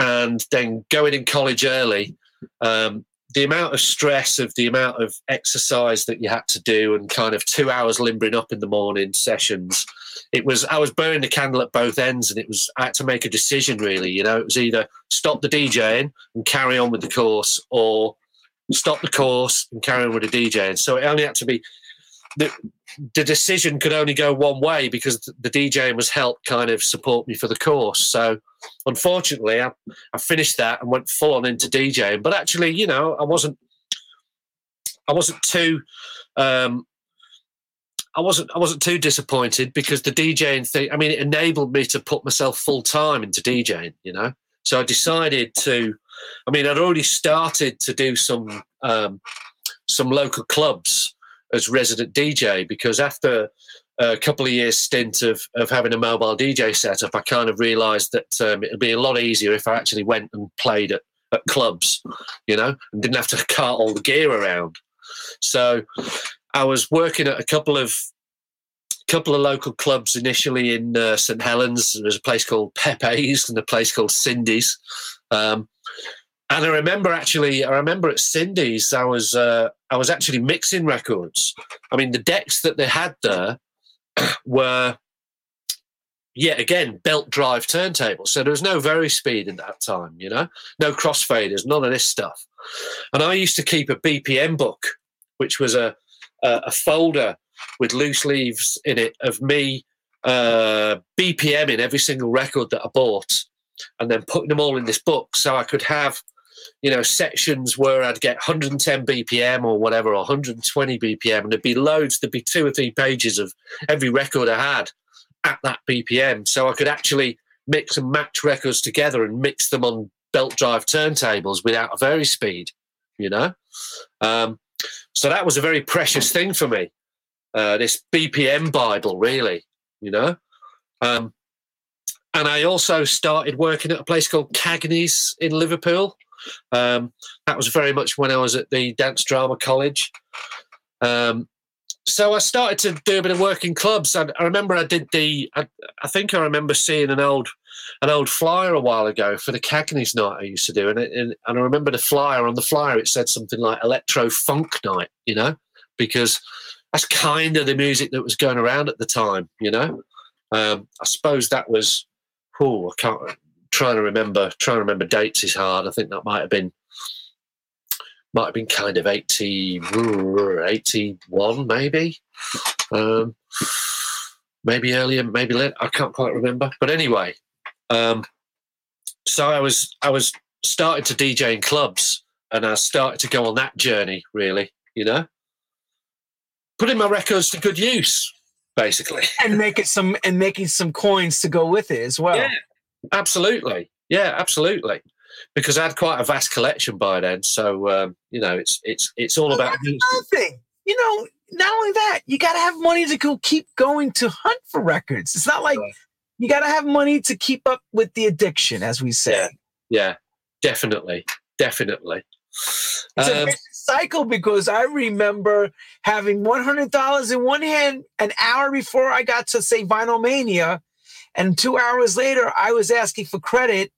and then going in college early, the amount of stress of the amount of exercise that you had to do and kind of 2 hours limbering up in the morning sessions, I was burning the candle at both ends, and I had to make a decision really, you know. It was either stop the DJing and carry on with the course, or stop the course and carry on with the DJing. So it only had to be, the decision could only go one way, because the DJing was helped kind of support me for the course. So unfortunately I finished that and went full on into DJing, but actually, you know, I wasn't too disappointed, because the DJing thing, I mean, it enabled me to put myself full time into DJing, you know. So I decided to, I mean, I'd already started to do some local clubs as resident DJ, because after a couple of years stint of having a mobile DJ setup, I kind of realised that it would be a lot easier if I actually went and played at clubs, you know, and didn't have to cart all the gear around. So I was working at a couple of local clubs initially in St Helens. There's a place called Pepe's and a place called Cindy's. And I remember at Cindy's, I was actually mixing records. I mean, the decks that they had there were, yet again, belt drive turntables. So there was no very speed in that time, you know, no crossfaders, none of this stuff. And I used to keep a BPM book, which was a folder with loose leaves in it of me BPMing every single record that I bought, and then putting them all in this book, so I could have, you know, sections where I'd get 110 BPM or whatever, or 120 BPM, and there'd be 2 or 3 pages of every record I had at that BPM. So I could actually mix and match records together and mix them on belt drive turntables without a very speed, you know. So that was a very precious thing for me, this BPM Bible, really, you know. And I also started working at a place called Cagney's in Liverpool. That was very much when I was at the Dance Drama College. So I started to do a bit of work in clubs. I remember I did I remember seeing an old flyer a while ago for the Cagney's night I used to do. And I remember on the flyer, it said something like electro funk night, you know, because that's kind of the music that was going around at the time, you know. I suppose that was, trying to remember dates is hard. I think that might have been kind of 80, 81 maybe, maybe earlier, maybe later. I can't quite remember. But anyway, so I was starting to DJ in clubs, and I started to go on that journey really, you know, putting my records to good use basically, and making some coins to go with it as well. Yeah. Absolutely. Because I had quite a vast collection by then, so you know, it's all about another thing. You know, not only that, you got to have money to go keep going to hunt for records. It's not like you got to have money to keep up with the addiction, as we say. Yeah, definitely. It's a vicious cycle, because I remember having $100 in one hand an hour before I got to, say, Vinyl Mania, and 2 hours later, I was asking for credit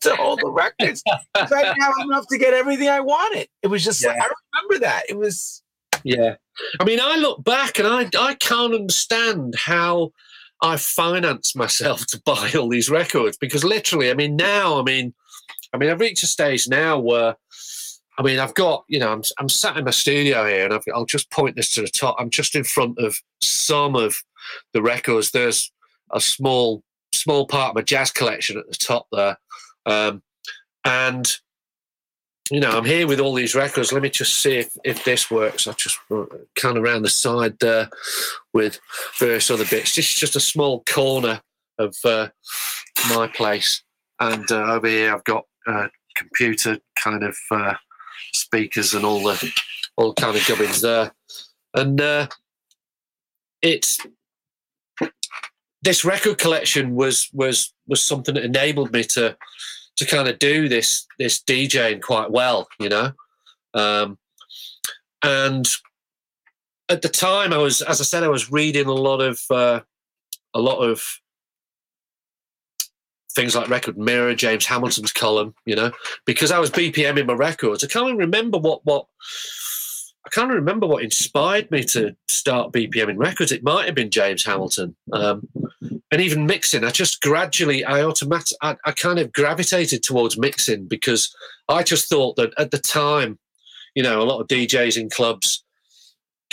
to hold the records. I didn't have enough to get everything I wanted. It was just, I remember that. It was... Yeah. I mean, I look back and I can't understand how I financed myself to buy all these records, because literally, I mean, now, I mean, I've reached a stage now where, I mean, I've got, you know, I'm sat in my studio here, and I'll just point this to the top. I'm just in front of some of the records. There's a small part of my jazz collection at the top there. And, you know, I'm here with all these records. Let me just see if this works. I'll just kind of around the side there with various other bits. This is just a small corner of my place. And over here I've got computer kind of speakers and all kind of gubbins there. And this record collection was something that enabled me to kind of do this DJing quite well, you know. And at the time I was reading a lot of things like Record Mirror, James Hamilton's column, you know, because I was BPMing my records. I can't even remember what inspired me to start BPMing records. It might have been James Hamilton. And even mixing, I kind of gravitated towards mixing because I just thought that at the time, you know, a lot of DJs in clubs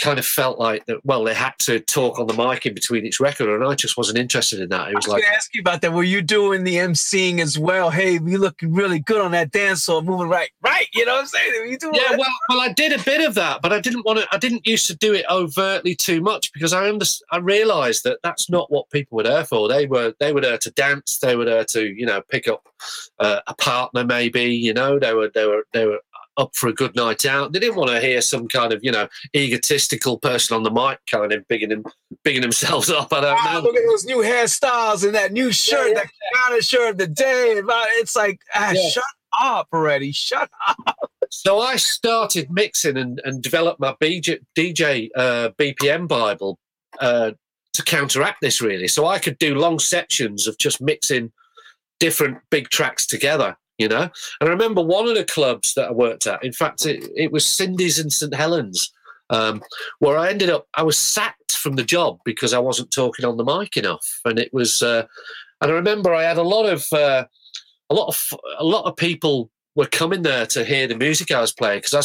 kind of felt like that, well, they had to talk on the mic in between each record, and I just wasn't interested in that. It was like, I was going to ask you about that. Were you doing the emceeing as well? Hey, you look really good on that dance floor, moving right. You know what I'm saying? You doing yeah, well, I did a bit of that, but I didn't used to do it overtly too much because I realised that that's not what people were there for. They were there to dance. They were there to, you know, pick up a partner, maybe. You know, they were up for a good night out. They didn't want to hear some kind of, you know, egotistical person on the mic kind of bigging themselves up. I don't know. Look at those new hairstyles and that new shirt, yeah. That kind of shirt of the day. It's like, Shut up already. Shut up. So I started mixing and developed my DJ BPM Bible to counteract this, really. So I could do long sections of just mixing different big tracks together. You know, and I remember one of the clubs that I worked at, in fact, it was Cindy's in St. Helens, where I was sacked from the job because I wasn't talking on the mic enough. And it was, and I remember I had a lot of people were coming there to hear the music I was playing because I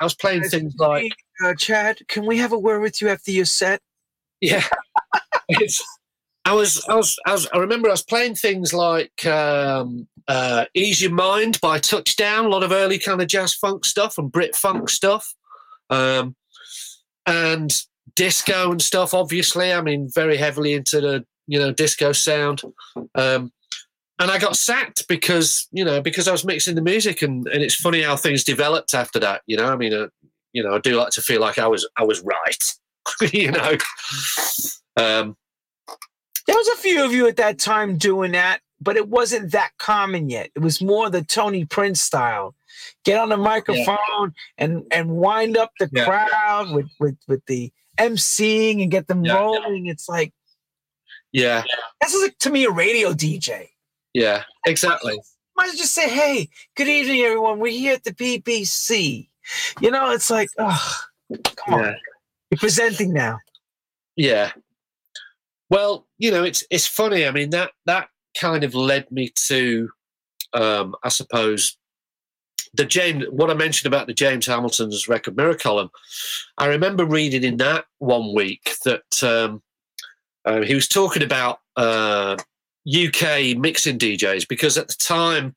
was playing things like. Chad, can we have a word with you after your set? Yeah. I remember I was playing things like Ease Your Mind by Touchdown, a lot of early kind of jazz funk stuff and Brit funk stuff, and disco and stuff, obviously. I mean, very heavily into the, you know, disco sound. And I got sacked because I was mixing the music, and it's funny how things developed after that, you know. I mean, you know, I do like to feel like I was right, you know. There was a few of you at that time doing that, but it wasn't that common yet. It was more the Tony Prince style. Get on the microphone and wind up the crowd with the emceeing and get them rolling. Yeah. It's like... Yeah. This is, to me, a radio DJ. Yeah, exactly. Might just say, hey, good evening, everyone. We're here at the BBC. You know, it's like, oh, come on. You're presenting now. Yeah. Well, you know, it's funny. I mean, that kind of led me to, I suppose, what I mentioned about the James Hamilton's Record Mirror column. I remember reading in that one week that he was talking about UK mixing DJs, because at the time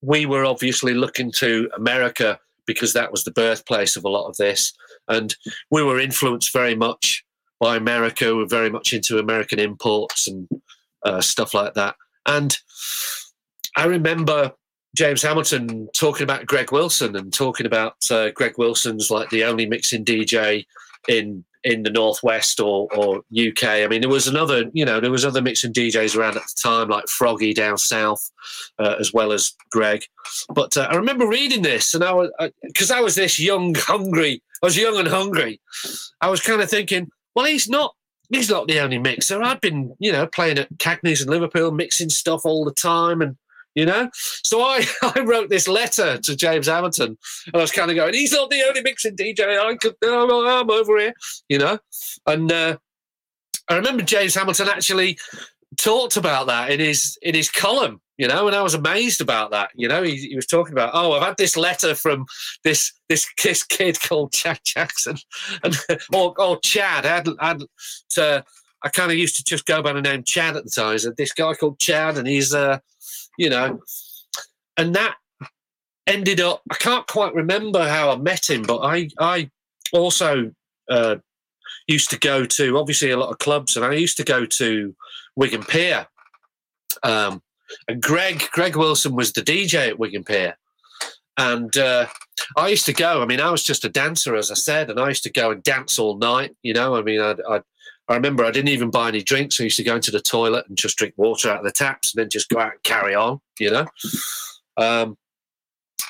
we were obviously looking to America because that was the birthplace of a lot of this, and we were influenced very much by America. We're very much into American imports and stuff like that. And I remember James Hamilton talking about Greg Wilson and talking about Greg Wilson's like the only mixing DJ in the Northwest or UK. I mean, there was other mixing DJs around at the time, like Froggy down south, as well as Greg. But I remember reading this, and I was young and hungry. I was kind of thinking, well, he's not the only mixer. I've been, you know, playing at Cagney's in Liverpool, mixing stuff all the time, and, you know. So I wrote this letter to James Hamilton, and I was kind of going, he's not the only mixing DJ. I'm over here, you know. And I remember James Hamilton actually talked about that in his column, you know, and I was amazed about that. You know, he was talking about, oh, I've had this letter from this kid called Chad Jackson, and or Chad. I kind of used to just go by the name Chad at the time. So this guy called Chad, and he's you know, and that ended up. I can't quite remember how I met him, but I also used to go to obviously a lot of clubs, and I used to go to Wigan Pier. And Greg Wilson was the DJ at Wigan Pier. And I used to go. I mean, I was just a dancer, as I said, and I used to go and dance all night, you know. I mean, I remember I didn't even buy any drinks. I used to go into the toilet and just drink water out of the taps and then just go out and carry on, you know.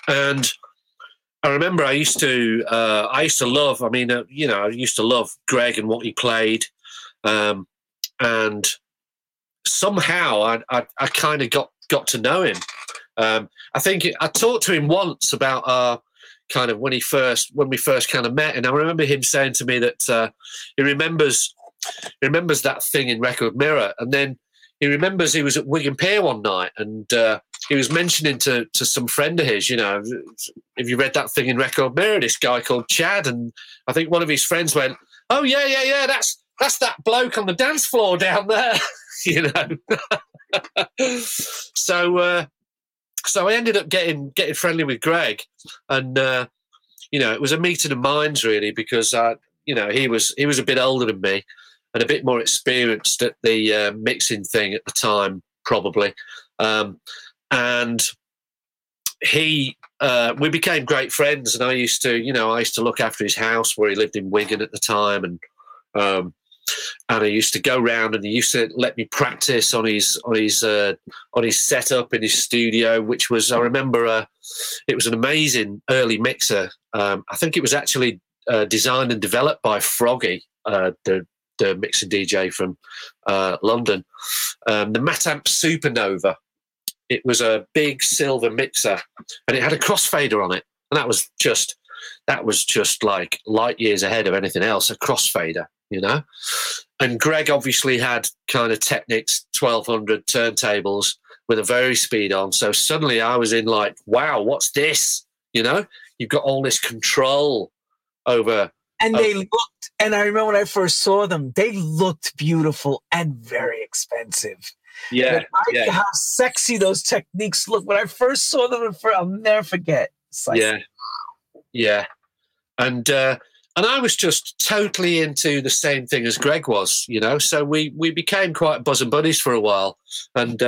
And I remember I used to love Greg and what he played. And somehow I kind of got to know him. I think I talked to him once about our kind of when we first kind of met, and I remember him saying to me that he remembers that thing in Record Mirror, and then he remembers he was at Wigan Pier one night, and he was mentioning to some friend of his, you know, have you read that thing in Record Mirror? This guy called Chad, and I think one of his friends went, "Oh yeah, that's that bloke on the dance floor down there," you know. So I ended up getting friendly with Greg, and you know, it was a meeting of minds really, because he was a bit older than me and a bit more experienced at the mixing thing at the time, probably. And we became great friends, and I used to look after his house where he lived in Wigan at the time, and I used to go round, and he used to let me practice on his setup in his studio, which was, I remember, it was an amazing early mixer. I think it was actually designed and developed by Froggy, the mixing DJ from London. The Matamp Supernova. It was a big silver mixer, and it had a crossfader on it, and that was just like light years ahead of anything else. A crossfader. You know, and Greg obviously had kind of Technics 1200 turntables with a very speed on. So suddenly I was in like, wow, what's this? You know, you've got all this control over. And they looked, and I remember when I first saw them, they looked beautiful and very expensive. Yeah. How sexy those Technics look. When I first saw them, I'll never forget. Like, yeah. Yeah. And I was just totally into the same thing as Greg was, you know. So we became quite bosom buddies for a while, and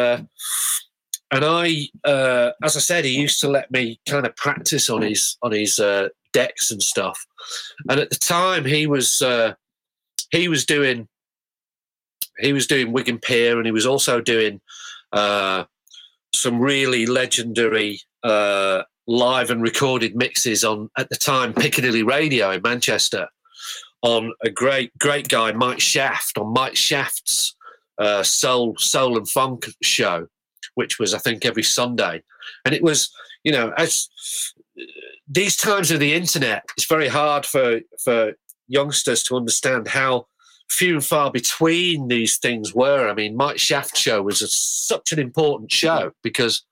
I, as I said, he used to let me kind of practice on his decks and stuff. And at the time, he was doing Wigan Pier, and he was also doing some really legendary live and recorded mixes on, at the time, Piccadilly Radio in Manchester, on a great guy, Mike Shaft, on Mike Shaft's soul and funk show, which was, I think, every Sunday. And it was, you know, as these times of the internet, it's very hard for youngsters to understand how few and far between these things were. I mean, Mike Shaft's show was such an important show, because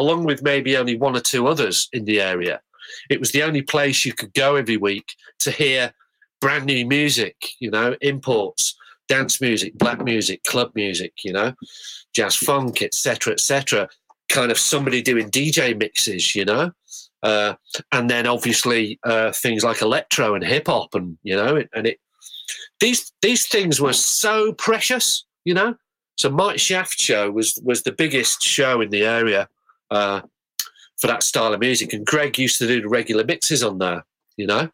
along with maybe only one or two others in the area, it was the only place you could go every week to hear brand new music, you know, imports, dance music, black music, club music, you know, jazz funk, et cetera, kind of somebody doing DJ mixes, you know. And then obviously things like electro and hip hop, and, you know, these things were so precious, you know. So Mike Shaft show was the biggest show in the area for that style of music, and Greg used to do the regular mixes on there, you know.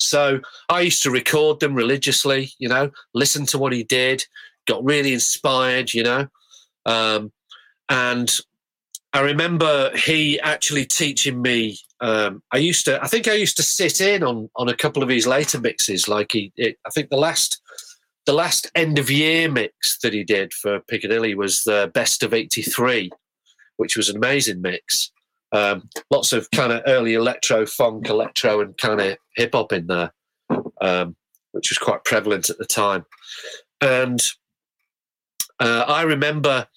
So I used to record them religiously, you know, listen to what he did, got really inspired, you know. And I remember he actually teaching me, I think I used to sit in on a couple of his later mixes, like I think the last end of year mix that he did for Piccadilly was the Best of 83, which was an amazing mix. Lots of kind of early electro, funk, electro, and kind of hip hop in there, which was quite prevalent at the time. And I remember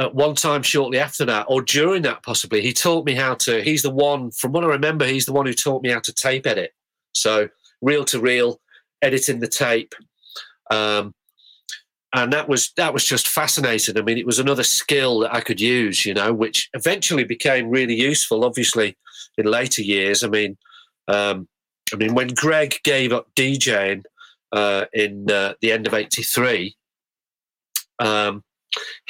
at one time shortly after that, or during that possibly, he taught me how to, he's the one, from what I remember, he's the one who taught me how to tape edit. So reel to reel, editing the tape. And that was just fascinating. I mean, it was another skill that I could use, you know, which eventually became really useful, obviously, in later years. I mean, when Greg gave up DJing in the end of 83,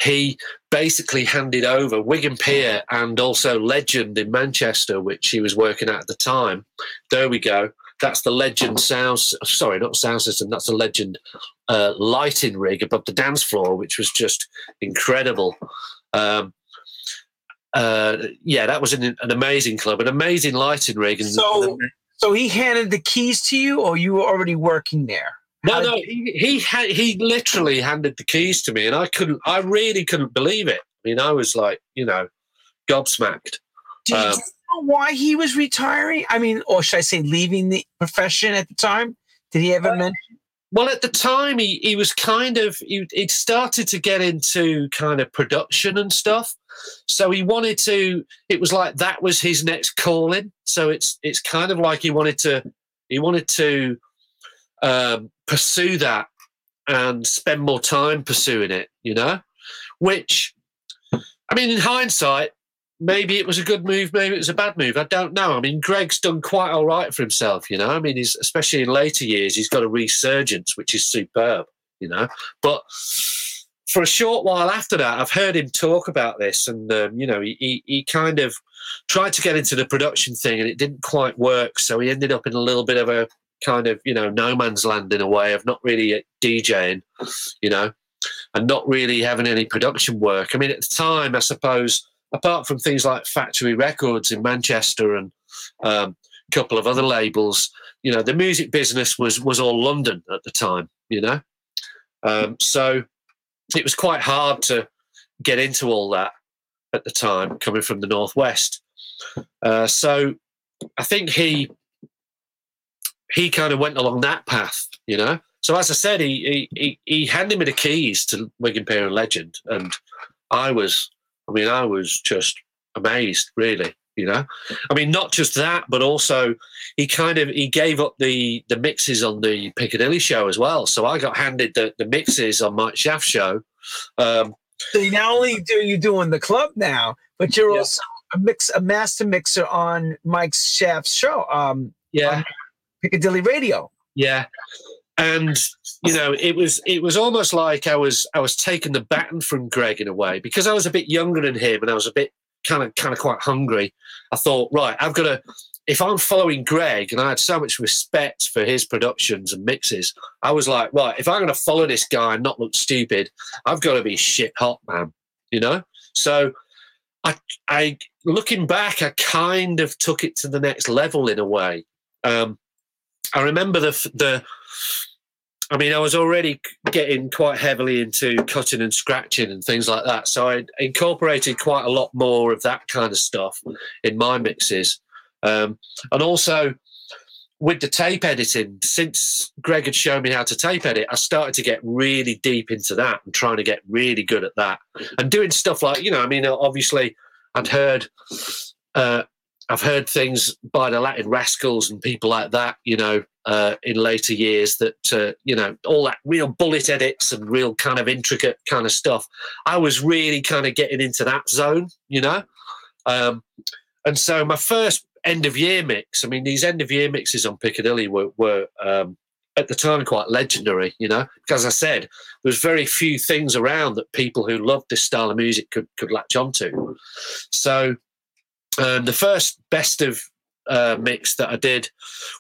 he basically handed over Wigan Pier and also Legend in Manchester, which he was working at the time. There we go. That's the Legend that's the Legend lighting rig above the dance floor, which was just incredible. That was an amazing club, an amazing lighting rig. So he handed the keys to you, or you were already working there? No, he literally handed the keys to me, and I really couldn't believe it. I mean, I was like, gobsmacked. Did you know why he was retiring? I mean, or should I say leaving the profession at the time? Did he ever mention? Well, at the time, he was kind of, he'd started to get into kind of production and stuff. So he wanted to, it was like that was his next calling. So it's kind of like he wanted to pursue that and spend more time pursuing it, which, I mean, in hindsight, maybe it was a good move, maybe it was a bad move. I don't know. I mean, Greg's done quite all right for himself, I mean, he's, especially in later years, he's got a resurgence, which is superb, But for a short while after that, I've heard him talk about this and, he kind of tried to get into the production thing and it didn't quite work. So he ended up in a little bit of a kind of, no man's land in a way of not really DJing, and not really having any production work. I mean, at the time, I suppose, apart from things like Factory Records in Manchester and a couple of other labels, the music business was all London at the time, So it was quite hard to get into all that at the time, coming from the Northwest. So I think he kind of went along that path, So as I said, he handed me the keys to Wigan Pier and Legend, and I was just amazed, really, I mean, not just that, but also he gave up the mixes on the Piccadilly show as well. So I got handed the mixes on Mike Shaft's show. So not only do you doing the club now, but you're also a master mixer on Mike Shaft's show. On Piccadilly Radio. Yeah. And it was almost like I was taking the baton from Greg in a way, because I was a bit younger than him and I was a bit kind of quite hungry. I thought, right, I've got to, if I'm following Greg, and I had so much respect for his productions and mixes, I was like, right, if I'm going to follow this guy and not look stupid, I've got to be shit hot, man. So I looking back, I kind of took it to the next level in a way. I remember I was already getting quite heavily into cutting and scratching and things like that. So I incorporated quite a lot more of that kind of stuff in my mixes. And also with the tape editing, since Greg had shown me how to tape edit, I started to get really deep into that and trying to get really good at that and doing stuff like, obviously I'd heard, I've heard things by the Latin Rascals and people like that, in later years that, all that real bullet edits and real kind of intricate kind of stuff. I was really kind of getting into that zone, And so my first end-of-year mix, I mean, these end-of-year mixes on Piccadilly were at the time quite legendary, because as I said, there was very few things around that people who loved this style of music could latch onto. So... the first best of mix that I did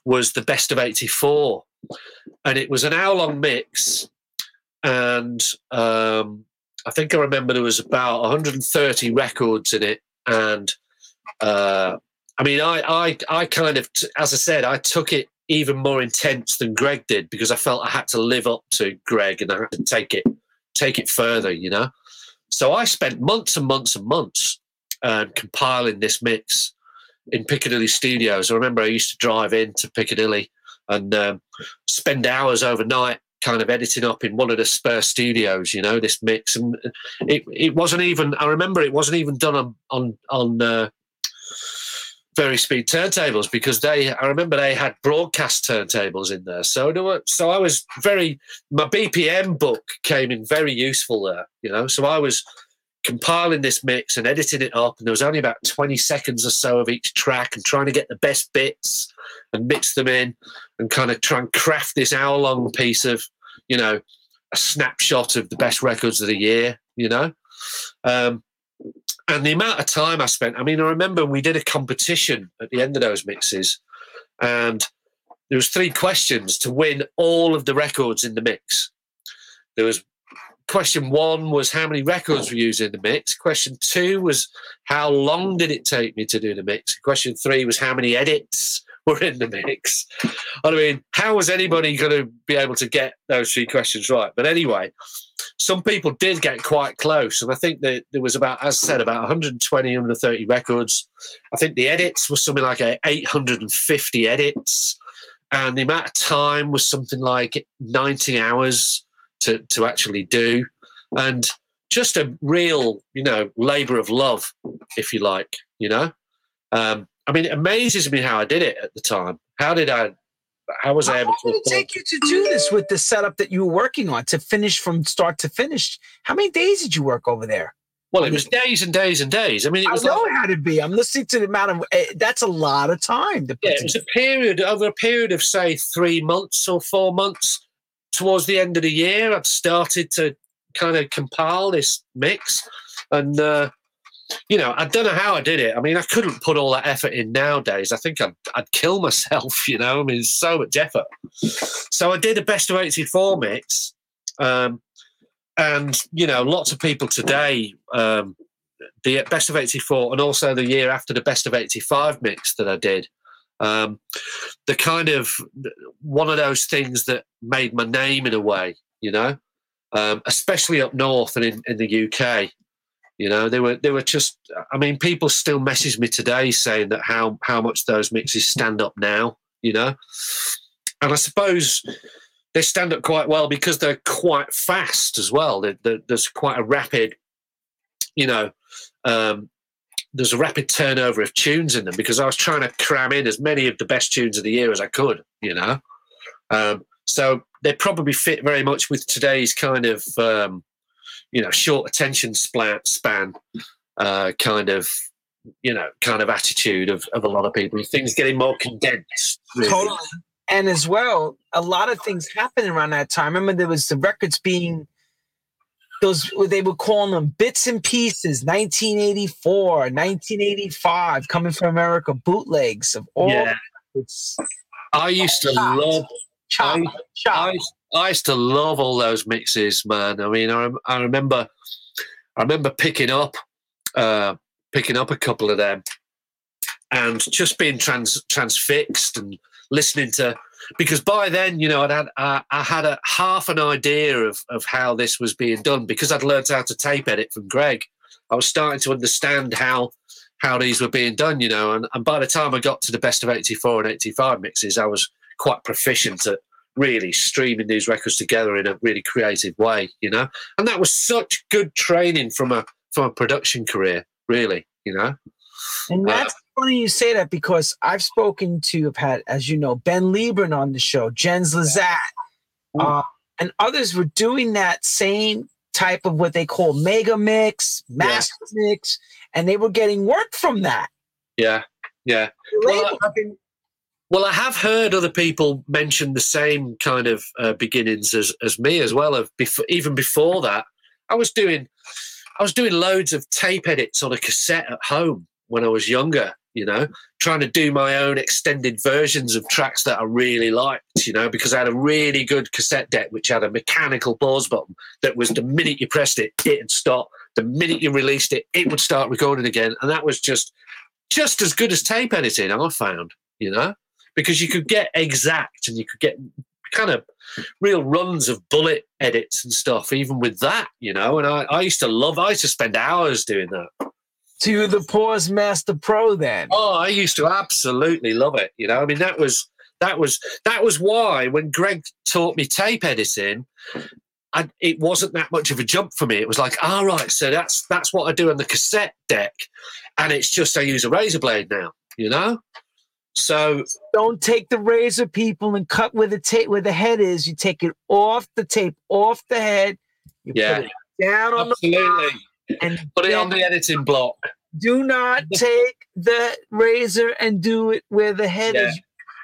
was the best of 84, and it was an hour-long mix, and I think I remember there was about 130 records in it, and I kind of, as I said, I took it even more intense than Greg did, because I felt I had to live up to Greg and I had to take it further, So I spent months and months and months compiling this mix in Piccadilly Studios. I remember I used to drive into Piccadilly and spend hours overnight kind of editing up in one of the spare studios, this mix. And it wasn't even done on very speed turntables, because I remember they had broadcast turntables in there. So I was my BPM book came in very useful there, So I was compiling this mix and editing it up, and there was only about 20 seconds or so of each track, and trying to get the best bits and mix them in and kind of try and craft this hour-long piece of, a snapshot of the best records of the year, And the amount of time I spent, I remember we did a competition at the end of those mixes, and there was 3 questions to win all of the records in the mix. There was Question 1 was how many records were used in the mix. Question 2 was how long did it take me to do the mix. Question 3 was how many edits were in the mix. I mean, how was anybody going to be able to get those three questions right? But anyway, some people did get quite close, and I think that there was about, as I said, about 120, 130 records. I think the edits were something like 850 edits, and the amount of time was something like 90 hours to actually do, and just a real, you know, labour of love, if you like, you know. I mean, it amazes me how I did it at the time. How was I able to... How did it take you to do this with the setup that you were working on, to finish from start to finish? How many days did you work over there? Well, it was days and days and days. I mean, it was... I know how to be. I'm listening to the amount of... that's a lot of time. Yeah, it was over a period of, say, 3 months or 4 months. Towards the end of the year, I'd started to kind of compile this mix, and... you know, I don't know how I did it. I mean, I couldn't put all that effort in nowadays. I think I'd kill myself, you know. I mean, it's so much effort. So I did a best of 84 mix. And, you know, lots of people today, the best of 84 and also the year after the best of 85 mix that I did, the kind of one of those things that made my name in a way, you know, especially up north and in the UK. You know, they were just, I mean, people still message me today saying that how much those mixes stand up now, you know. And I suppose they stand up quite well because they're quite fast as well. There's quite a rapid, you know, there's a rapid turnover of tunes in them, because I was trying to cram in as many of the best tunes of the year as I could, you know. So they probably fit very much with today's kind of... you know, short attention span, kind of attitude of a lot of people. Things getting more condensed. Really. Totally. And as well, a lot of things happened around that time. I remember there was the records being, those, they were calling them bits and pieces, 1984, 1985, Coming from America, bootlegs of all. Yeah. Records. I used to love all those mixes, man. I mean, I remember picking up a couple of them, and just being transfixed and listening to, because by then, you know, I had a half an idea of how this was being done, because I'd learned how to tape edit from Greg. I was starting to understand how these were being done, you know, and by the time I got to the best of 84 and 85 mixes, I was quite proficient at really streaming these records together in a really creative way, you know. And that was such good training from a production career, really, you know. And that's funny you say that, because I've had, as you know, Ben Liebman on the show, Jens Lazat, and others were doing that same type of what they call mega mix, master mix, and they were getting work from that. Yeah, yeah. Well, I have heard other people mention the same kind of beginnings as me as well. Even before that, I was doing loads of tape edits on a cassette at home when I was younger, you know, trying to do my own extended versions of tracks that I really liked, you know, because I had a really good cassette deck which had a mechanical pause button that was, the minute you pressed it, it would stop. The minute you released it, it would start recording again. And that was just as good as tape editing, I found, you know. Because you could get exact, and you could get kind of real runs of bullet edits and stuff, even with that, you know. And I used to spend hours doing that. So you were the Pause Master Pro then? Oh, I used to absolutely love it, you know. I mean, that was why when Greg taught me tape editing, it wasn't that much of a jump for me. It was like, all right, so that's what I do on the cassette deck, and it's just I use a razor blade now, you know. So don't take the razor, people, and cut where the head is. You take it off the tape, off the head. You put it down on the block and put it on the editing block. Do not take the razor and do it where the head is.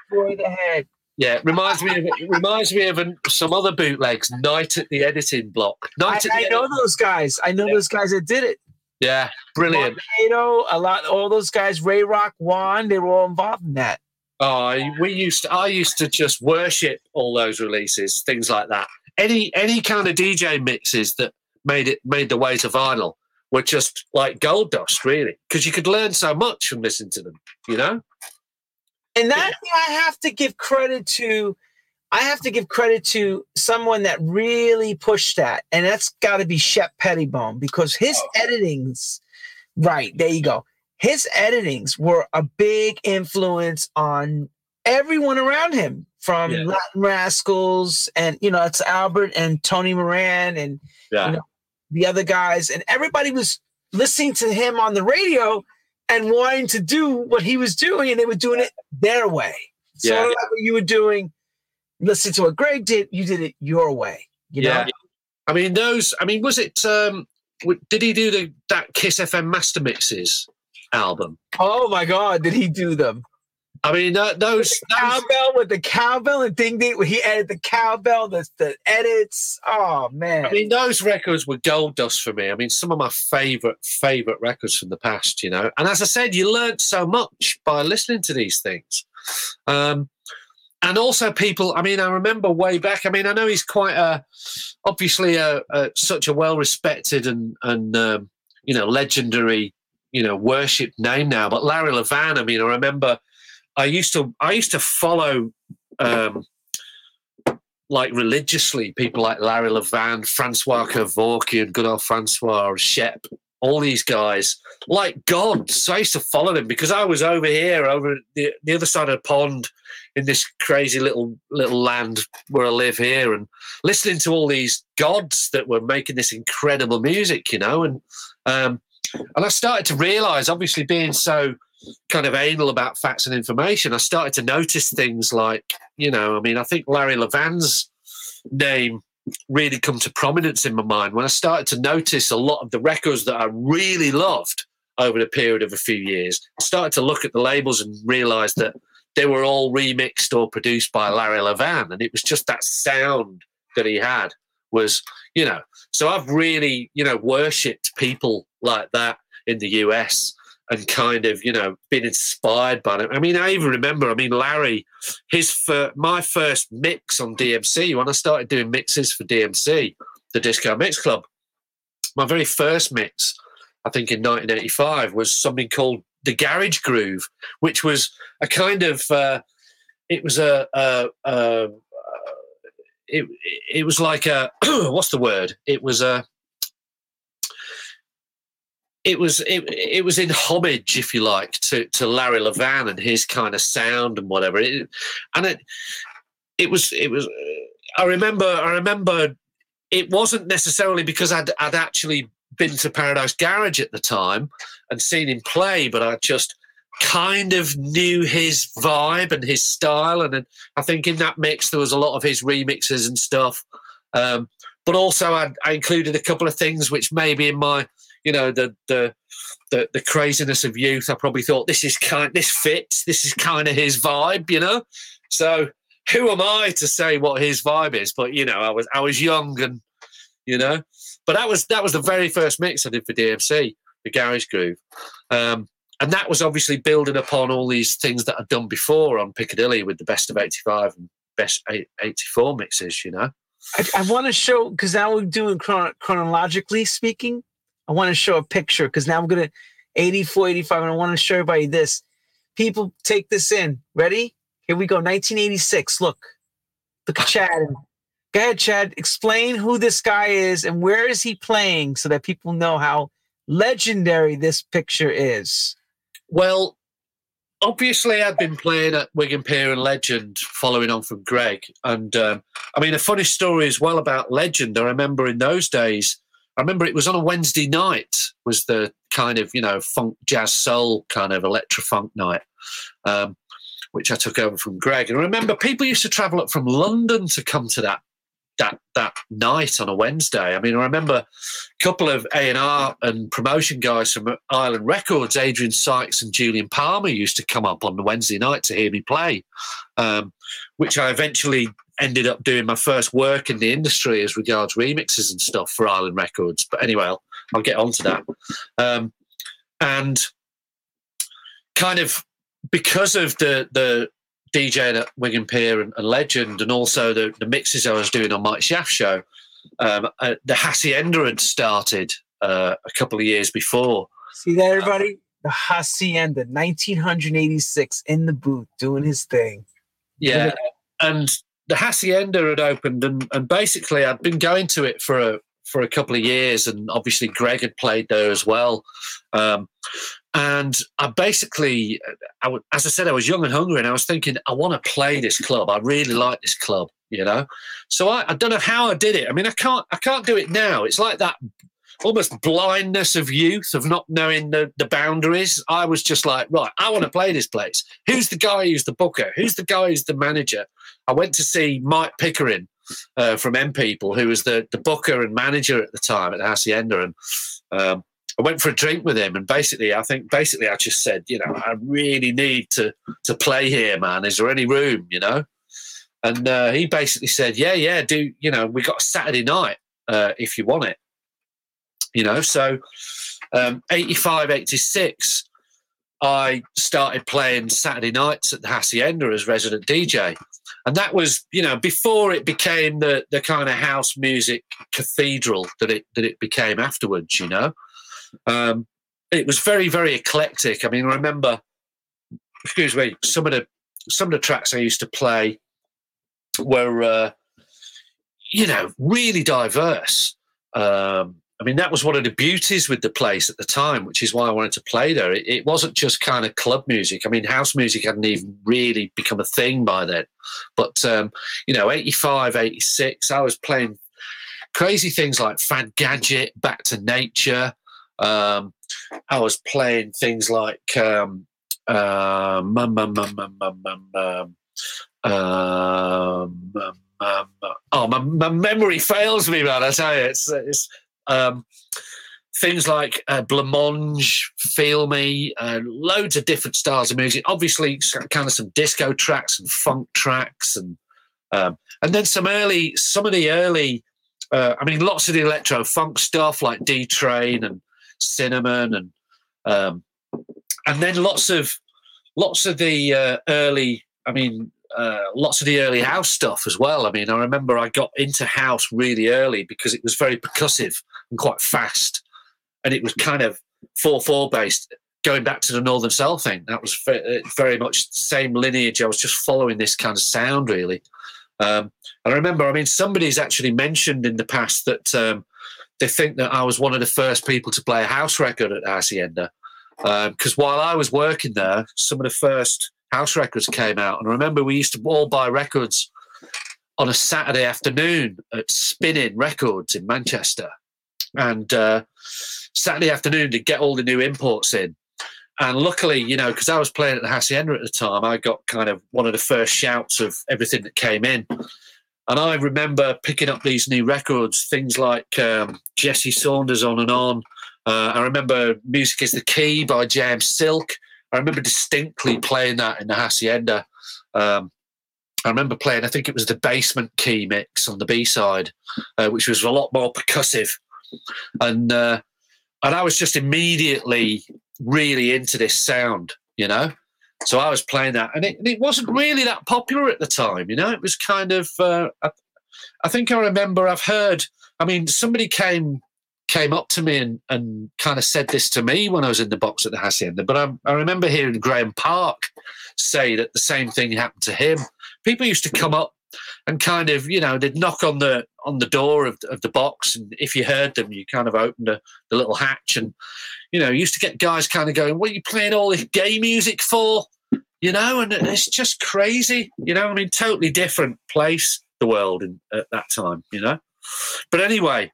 Destroy the head. Yeah, it reminds me of some other bootlegs. Night at the editing block. I know those guys that did it. Yeah, brilliant. Tornado, all those guys, Ray Rock, Juan, they were all involved in that. Oh, I used to just worship all those releases, things like that. Any kind of DJ mixes that made the way to vinyl were just like gold dust, really, because you could learn so much from listening to them, you know. And that I have to give credit to. I have to give credit to someone that really pushed that, and that's got to be Shep Pettibone, because his editings, right, there you go. His editings were a big influence on everyone around him, from Latin Rascals and, you know, it's Albert and Tony Moran and you know, the other guys. And everybody was listening to him on the radio and wanting to do what he was doing, and they were doing it their way. So like what you were doing. Listen to what Greg did. You did it your way, you know. I mean, those. I mean, was it? Did he do that Kiss FM Master Mixes album? Oh my God, did he do them? I mean, with the cowbell and ding ding. He added the cowbell, the edits. Oh man. I mean, those records were gold dust for me. I mean, some of my favorite records from the past, you know. And as I said, you learned so much by listening to these things. And also people, I mean, I remember way back, I mean, I know he's quite such a well-respected and you know, legendary, you know, worshipped name now, but Larry Levan, I mean, I remember I used to follow, religiously, people like Larry Levan, Francois Kevorkian, good old Francois, Shep, all these guys, like gods. So I used to follow them because I was over here, over the other side of the pond, in this crazy little land where I live here, and listening to all these gods that were making this incredible music, you know, and I started to realise, obviously being so kind of anal about facts and information, I started to notice things like, you know, I mean, I think Larry Levan's name really come to prominence in my mind when I started to notice a lot of the records that I really loved over the period of a few years. I started to look at the labels and realise that they were all remixed or produced by Larry Levan, and it was just that sound that he had was, you know. So I've really, you know, worshipped people like that in the US and kind of, you know, been inspired by them. I mean, I even remember, I mean, Larry, my first mix on DMC, when I started doing mixes for DMC, the Disco Mix Club, my very first mix, I think in 1985, was something called the Garage Groove, which was a kind of, what's the word? It was in homage, if you like, to Larry Levan and his kind of sound and whatever. I remember it wasn't necessarily because I'd actually been to Paradise Garage at the time and seen him play, but I just kind of knew his vibe and his style. And I think in that mix, there was a lot of his remixes and stuff. But also I included a couple of things which maybe in my, you know, the craziness of youth, I probably thought this fits, this is kind of his vibe, you know? So who am I to say what his vibe is? But, you know, I was young and, you know, but that was the very first mix I did for DMC, the Garage Groove. And that was obviously building upon all these things that I'd done before on Piccadilly with the Best of 85 and Best 84 mixes, you know. I want to show, because now we're doing chronologically speaking, I want to show a picture, because now I'm going to 84, 85, and I want to show everybody this. People, take this in. Ready? Here we go, 1986. Look at Chad. Go ahead, Chad. Explain who this guy is and where is he playing so that people know how legendary this picture is. Well, obviously I've been playing at Wigan Pier and Legend, following on from Greg. And, I mean, a funny story as well about Legend. I remember in those days, it was on a Wednesday night, was the kind of, you know, funk, jazz, soul kind of electro-funk night, which I took over from Greg. And I remember people used to travel up from London to come to that night on a Wednesday. I mean, I remember a couple of A&R and promotion guys from Island Records, Adrian Sykes and Julian Palmer, used to come up on the Wednesday night to hear me play, which I eventually ended up doing my first work in the industry as regards remixes and stuff for Island Records. But anyway, I'll get on to that. And kind of because of the DJing at Wigan Pier and Legend, and also the mixes I was doing on Mike Shaft's show, the Hacienda had started a couple of years before. See that, everybody? the Hacienda, 1986, in the booth doing his thing. Yeah, and the Hacienda had opened, and basically I'd been going to it for a couple of years, and obviously Greg had played there as well. And I basically, as I said, I was young and hungry, and I was thinking, I want to play this club. I really like this club, you know. So I don't know how I did it. I mean, I can't do it now. It's like that almost blindness of youth, of not knowing the boundaries. I was just like, right, I want to play this place. Who's the guy who's the booker? Who's the guy who's the manager? I went to see Mike Pickering from M People, who was the booker and manager at the time at the Hacienda, and I went for a drink with him, and basically I just said, you know, I really need to play here, man. Is there any room, you know? And he basically said, yeah, do, you know, we got a Saturday night if you want it. You know, so 85, 86, I started playing Saturday nights at the Hacienda as resident DJ. And that was, you know, before it became the kind of house music cathedral that it became afterwards, you know. It was very, very eclectic. I mean, I remember, excuse me, some of the tracks I used to play were, you know, really diverse. I mean, that was one of the beauties with the place at the time, which is why I wanted to play there. It wasn't just kind of club music. I mean, house music hadn't even really become a thing by then. But, you know, 85, 86, I was playing crazy things like Fad Gadget, Back to Nature. I was playing things like my memory fails me, man. I tell you, it's things like Blancmange, Feel Me, loads of different styles of music. Obviously, kind of some disco tracks and funk tracks, and then some of the early. I mean, lots of the electro funk stuff like D Train and Cinnamon, and then lots of the early. I mean, lots of the early house stuff as well. I mean, I remember I got into house really early because it was very percussive and quite fast, and it was kind of 4/4 based. Going back to the Northern Soul thing, that was very much the same lineage. I was just following this kind of sound really. I remember, I mean, somebody's actually mentioned in the past that they think that I was one of the first people to play a house record at Hacienda, because while I was working there, some of the first house records came out. And I remember we used to all buy records on a Saturday afternoon at Spinning Records in Manchester. And Saturday afternoon to get all the new imports in. And luckily, you know, because I was playing at the Hacienda at the time, I got kind of one of the first shouts of everything that came in. And I remember picking up these new records, things like Jesse Saunders On and On. I remember Music is the Key by James Silk. I remember distinctly playing that in the Hacienda. I remember playing, I think it was the Basement Key mix on the B-side, which was a lot more percussive. And I was just immediately really into this sound, you know. So I was playing that, and it wasn't really that popular at the time, you know. It was kind of, I think I remember I've heard, I mean, somebody came up to me and kind of said this to me when I was in the box at the Hacienda, but I remember hearing Graham Park say that the same thing happened to him. People used to come up and kind of, you know, they'd knock on the door of the box, and if you heard them, you kind of opened the little hatch, and, you know, you used to get guys kind of going, what are you playing all this gay music for? You know, and it's just crazy, you know. I mean, totally different place, the world at that time, you know. But anyway,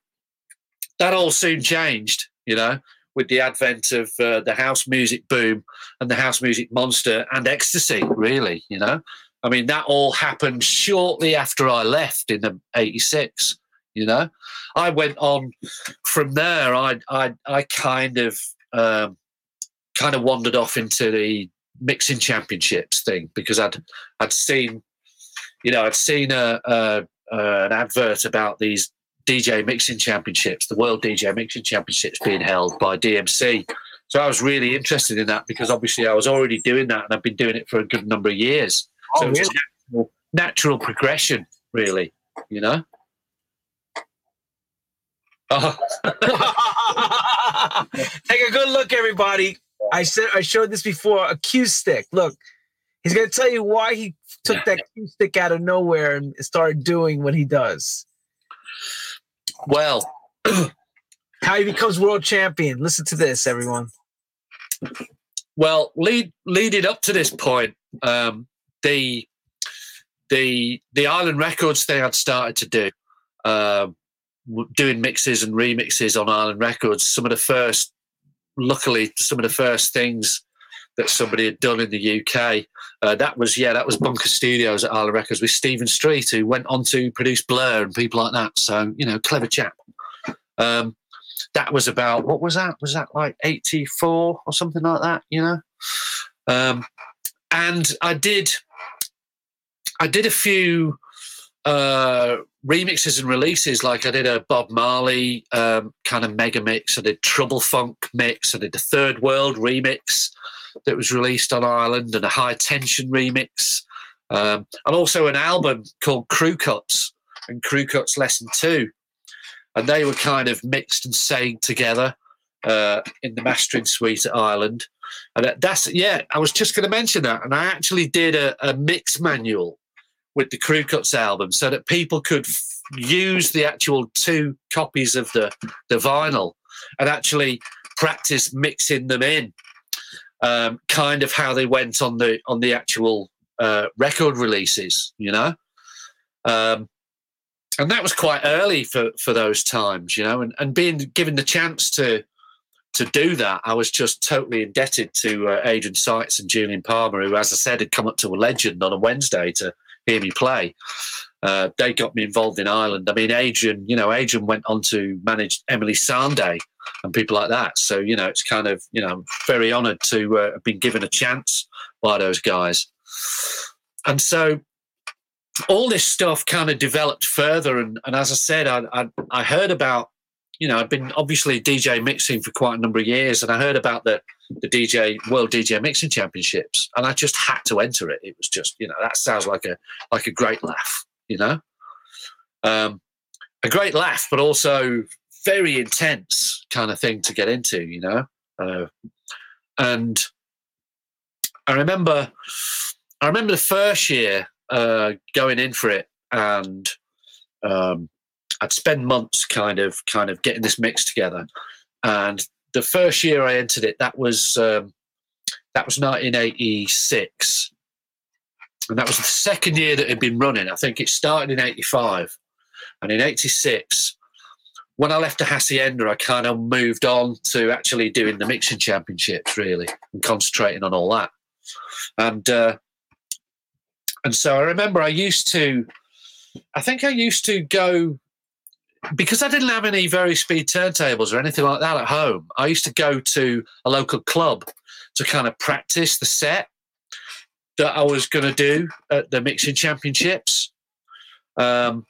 that all soon changed, you know, with the advent of the house music boom and the house music monster and ecstasy, really, you know. I mean, that all happened shortly after I left in 86, you know. I went on from there. I kind of wandered off into the mixing championships thing because I'd seen an advert about these DJ mixing championships, the World DJ Mixing Championships being held by DMC. So I was really interested in that because obviously I was already doing that and I've been doing it for a good number of years. So it's just natural progression, really, you know? Oh. Take a good look, everybody. I showed this before, a cue stick. Look, he's going to tell you why he took that cue stick out of nowhere and started doing what he does. Well, how he becomes world champion. Listen to this, everyone. Well, leading up to this point, the Island Records thing I'd started to do, doing mixes and remixes on Island Records. Luckily, some of the first things that somebody had done in the UK. That was Bunker Studios at Island Records with Stephen Street, who went on to produce Blur and people like that. So, clever chap. That was about, what was that? Was that like 84 or something like that, And I did a few remixes and releases. Like I did a Bob Marley kind of mega mix. I did Trouble Funk mix. I did the Third World remix that was released on Ireland, and a High Tension remix. And also an album called Crew Cuts and Crew Cuts Lesson 2. And they were kind of mixed and sang together in the mastering suite at Ireland. And I was just going to mention that. And I actually did a mix manual with the Crew Cuts album so that people could use the actual two copies of the vinyl and actually practice mixing them in, kind of how they went on the actual record releases, and that was quite early for those times, and being given the chance to do that, I was just totally indebted to Adrian Sykes and Julian Palmer, who, as I said, had come up to a Legend on a Wednesday to hear me play. They got me involved in Ireland. I mean, Adrian went on to manage Emily Sandé and people like that. So, it's kind of, I'm very honoured to have been given a chance by those guys. And so all this stuff kind of developed further. And as I said, I heard about, I'd been obviously DJ mixing for quite a number of years, and I heard about the World DJ Mixing Championships, and I just had to enter it. It was just, that sounds like a great laugh, a great laugh, but also very intense kind of thing to get into, and I remember the first year going in for it, and I'd spend months kind of getting this mix together. And the first year I entered it, that was 1986, and that was the second year that it had been running. I think it started in 85, and in 86, when I left the Hacienda, I kind of moved on to actually doing the mixing championships, really, and concentrating on all that. And so I remember I used to go, because I didn't have any very speed turntables or anything like that at home. I used to go to a local club to kind of practice the set that I was going to do at the mixing championships. And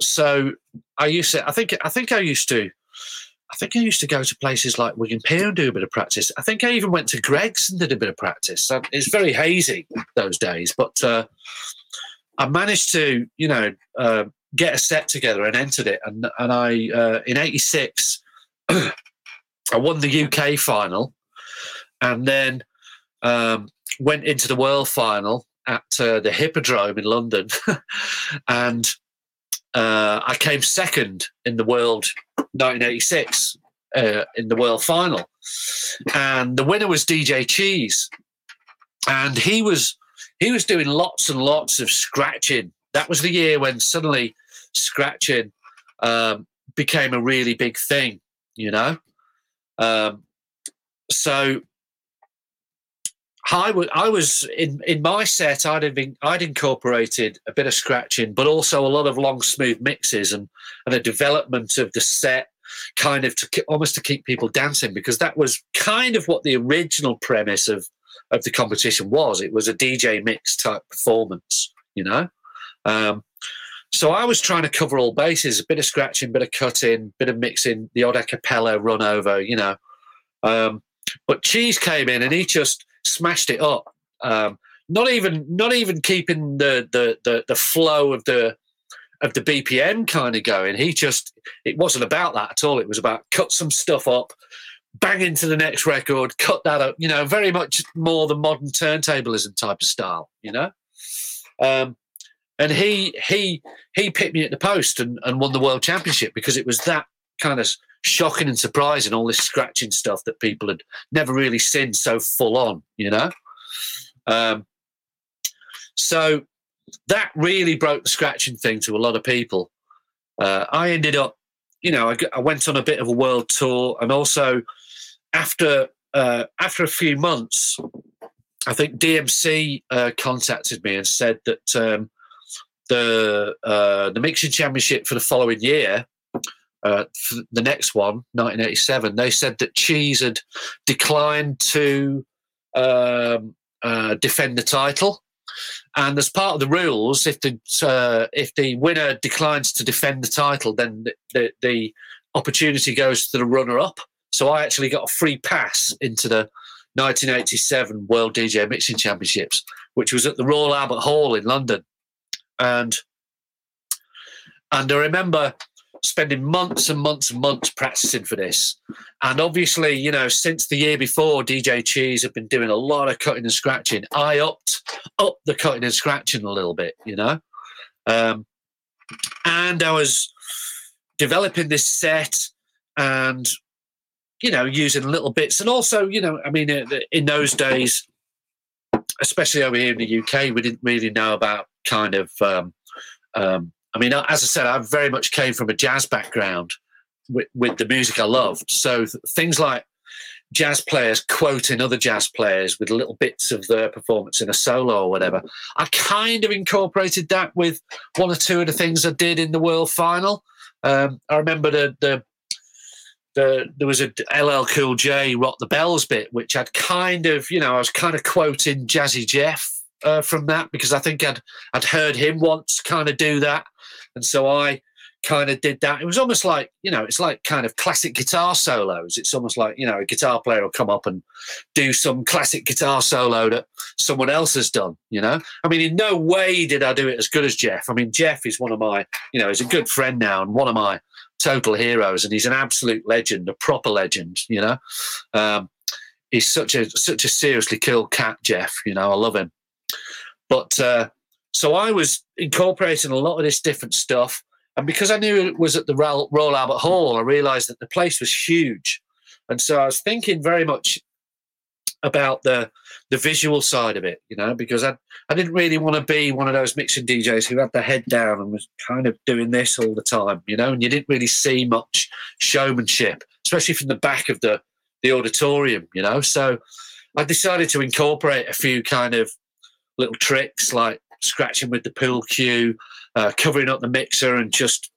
so I used to go to places like Wigan Pier and do a bit of practice. I think I even went to Greg's and did a bit of practice. It's very hazy those days, but I managed to, get a set together and entered it. And I, in 86, I won the UK final, and then went into the world final at the Hippodrome in London. And I came second in the world 1986 in the world final. And the winner was DJ Cheese. And he was doing lots and lots of scratching. That was the year when suddenly scratching became a really big thing, So I was in my set. I'd incorporated a bit of scratching, but also a lot of long, smooth mixes and a development of the set, kind of almost to keep people dancing, because that was kind of what the original premise of the competition was. It was a DJ mix type performance, So I was trying to cover all bases: a bit of scratching, bit of cutting, bit of mixing, the odd a cappella run over, But Cheese came in and he just smashed it up. Not even keeping the flow of the BPM kind of going. It wasn't about that at all. It was about cut some stuff up, bang into the next record, cut that up, you know, very much more the modern turntablism type of style, you know. And he picked me at the post and won the world championship because it was that kind of shocking and surprising, all this scratching stuff that people had never really seen so full on, you know. So that really broke the scratching thing to a lot of people. I ended up, you know, I went on a bit of a world tour, and also after a few months, I think DMC contacted me and said that the mixing championship for the following year, for the next one, 1987, they said that Cheese had declined to defend the title. And as part of the rules, if the winner declines to defend the title, then the opportunity goes to the runner-up. So I actually got a free pass into the 1987 World DJ Mixing Championships, which was at the Royal Albert Hall in London. And I remember spending months and months and months practicing for this. And obviously, you know, since the year before, DJ Cheese had been doing a lot of cutting and scratching. I upped the cutting and scratching a little bit, you know. And I was developing this set and, you know, using little bits. And also, you know, I mean, in those days, especially over here in the UK, we didn't really know about kind of... I mean, as I said, I very much came from a jazz background with the music I loved. So things like jazz players quoting other jazz players with little bits of their performance in a solo or whatever, I kind of incorporated that with one or two of the things I did in the World Final. I remember there was a LL Cool J Rock the Bells bit, which I'd kind of, you know, I was kind of quoting Jazzy Jeff from that, because I think I'd heard him once kind of do that. And so I kind of did that. It was almost like, you know, it's like kind of classic guitar solos. It's almost like, you know, a guitar player will come up and do some classic guitar solo that someone else has done, you know. I mean, in no way did I do it as good as Jeff. I mean, Jeff is one of my, you know, he's a good friend now and one of my total heroes, and he's an absolute legend, a proper legend, you know. He's such a seriously cool cat, Jeff, you know, I love him. But so I was incorporating a lot of this different stuff. And because I knew it was at the Royal Albert Hall, I realised that the place was huge. And so I was thinking very much about the visual side of it, you know, because I didn't really want to be one of those mixing DJs who had their head down and was kind of doing this all the time, you know, and you didn't really see much showmanship, especially from the back of the auditorium, you know. So I decided to incorporate a few kind of little tricks like scratching with the pool cue, covering up the mixer and just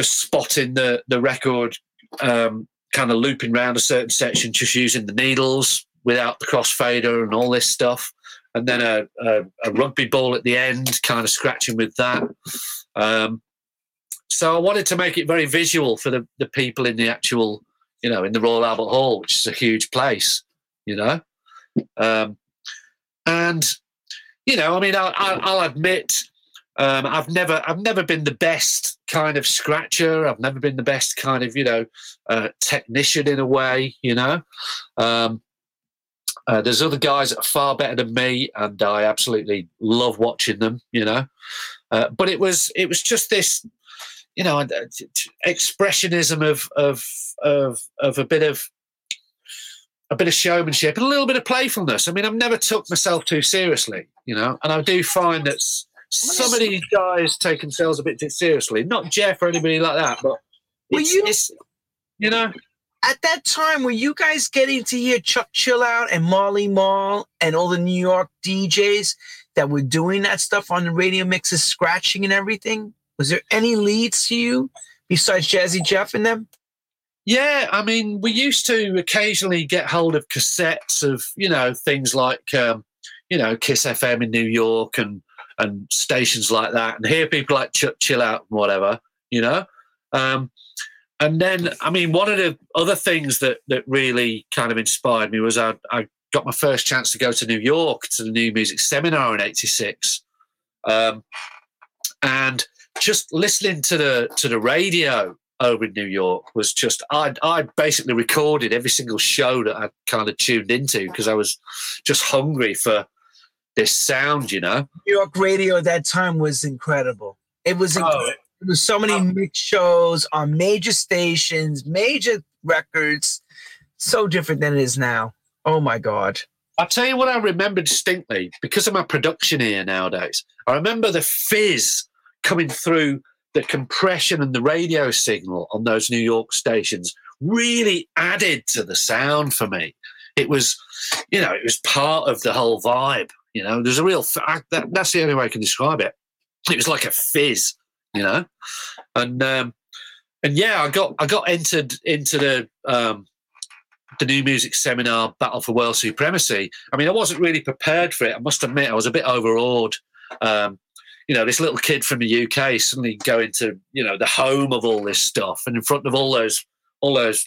spotting the record, kind of looping round a certain section, just using the needles without the crossfader and all this stuff. And then a rugby ball at the end, kind of scratching with that. So I wanted to make it very visual for the people in the actual, you know, in the Royal Albert Hall, which is a huge place, you know. And, you know, I mean, I'll admit, I've never been the best kind of scratcher. I've never been the best kind of, you know, technician in a way, you know. There's other guys that are far better than me, and I absolutely love watching them, you know. But it was just this, you know, expressionism of a bit of showmanship and a little bit of playfulness. I mean, I've never took myself too seriously, you know, and I do find that some of these guys take themselves a bit too seriously, not Jeff or anybody like that, but you know. At that time, were you guys getting to hear Chuck Chill Out and Marley Marl and all the New York DJs that were doing that stuff on the radio mixes, scratching and everything? Was there any leads to you besides Jazzy Jeff and them? Yeah, I mean, we used to occasionally get hold of cassettes of, you know, things like, you know, Kiss FM in New York and stations like that, and hear people like Chuck Chill Out and whatever, you know. And then, I mean, one of the other things that really kind of inspired me was I got my first chance to go to New York to the New Music Seminar in 86. And just listening to the radio over in New York was just, I basically recorded every single show that I kind of tuned into because I was just hungry for this sound, you know. New York radio at that time was incredible. It was incredible. There was so many mix shows on major stations, major records, so different than it is now. Oh, my God. I'll tell you what I remember distinctly, because of my production ear nowadays. I remember the fizz coming through the compression and the radio signal on those New York stations really added to the sound for me. It was, you know, it was part of the whole vibe, you know. There's a real, that's the only way I can describe it. It was like a fizz. You know, and yeah, I got entered into the New Music Seminar Battle for World Supremacy. I mean, I wasn't really prepared for it. I must admit, I was a bit overawed. You know, this little kid from the UK suddenly going to, you know, the home of all this stuff and in front of all those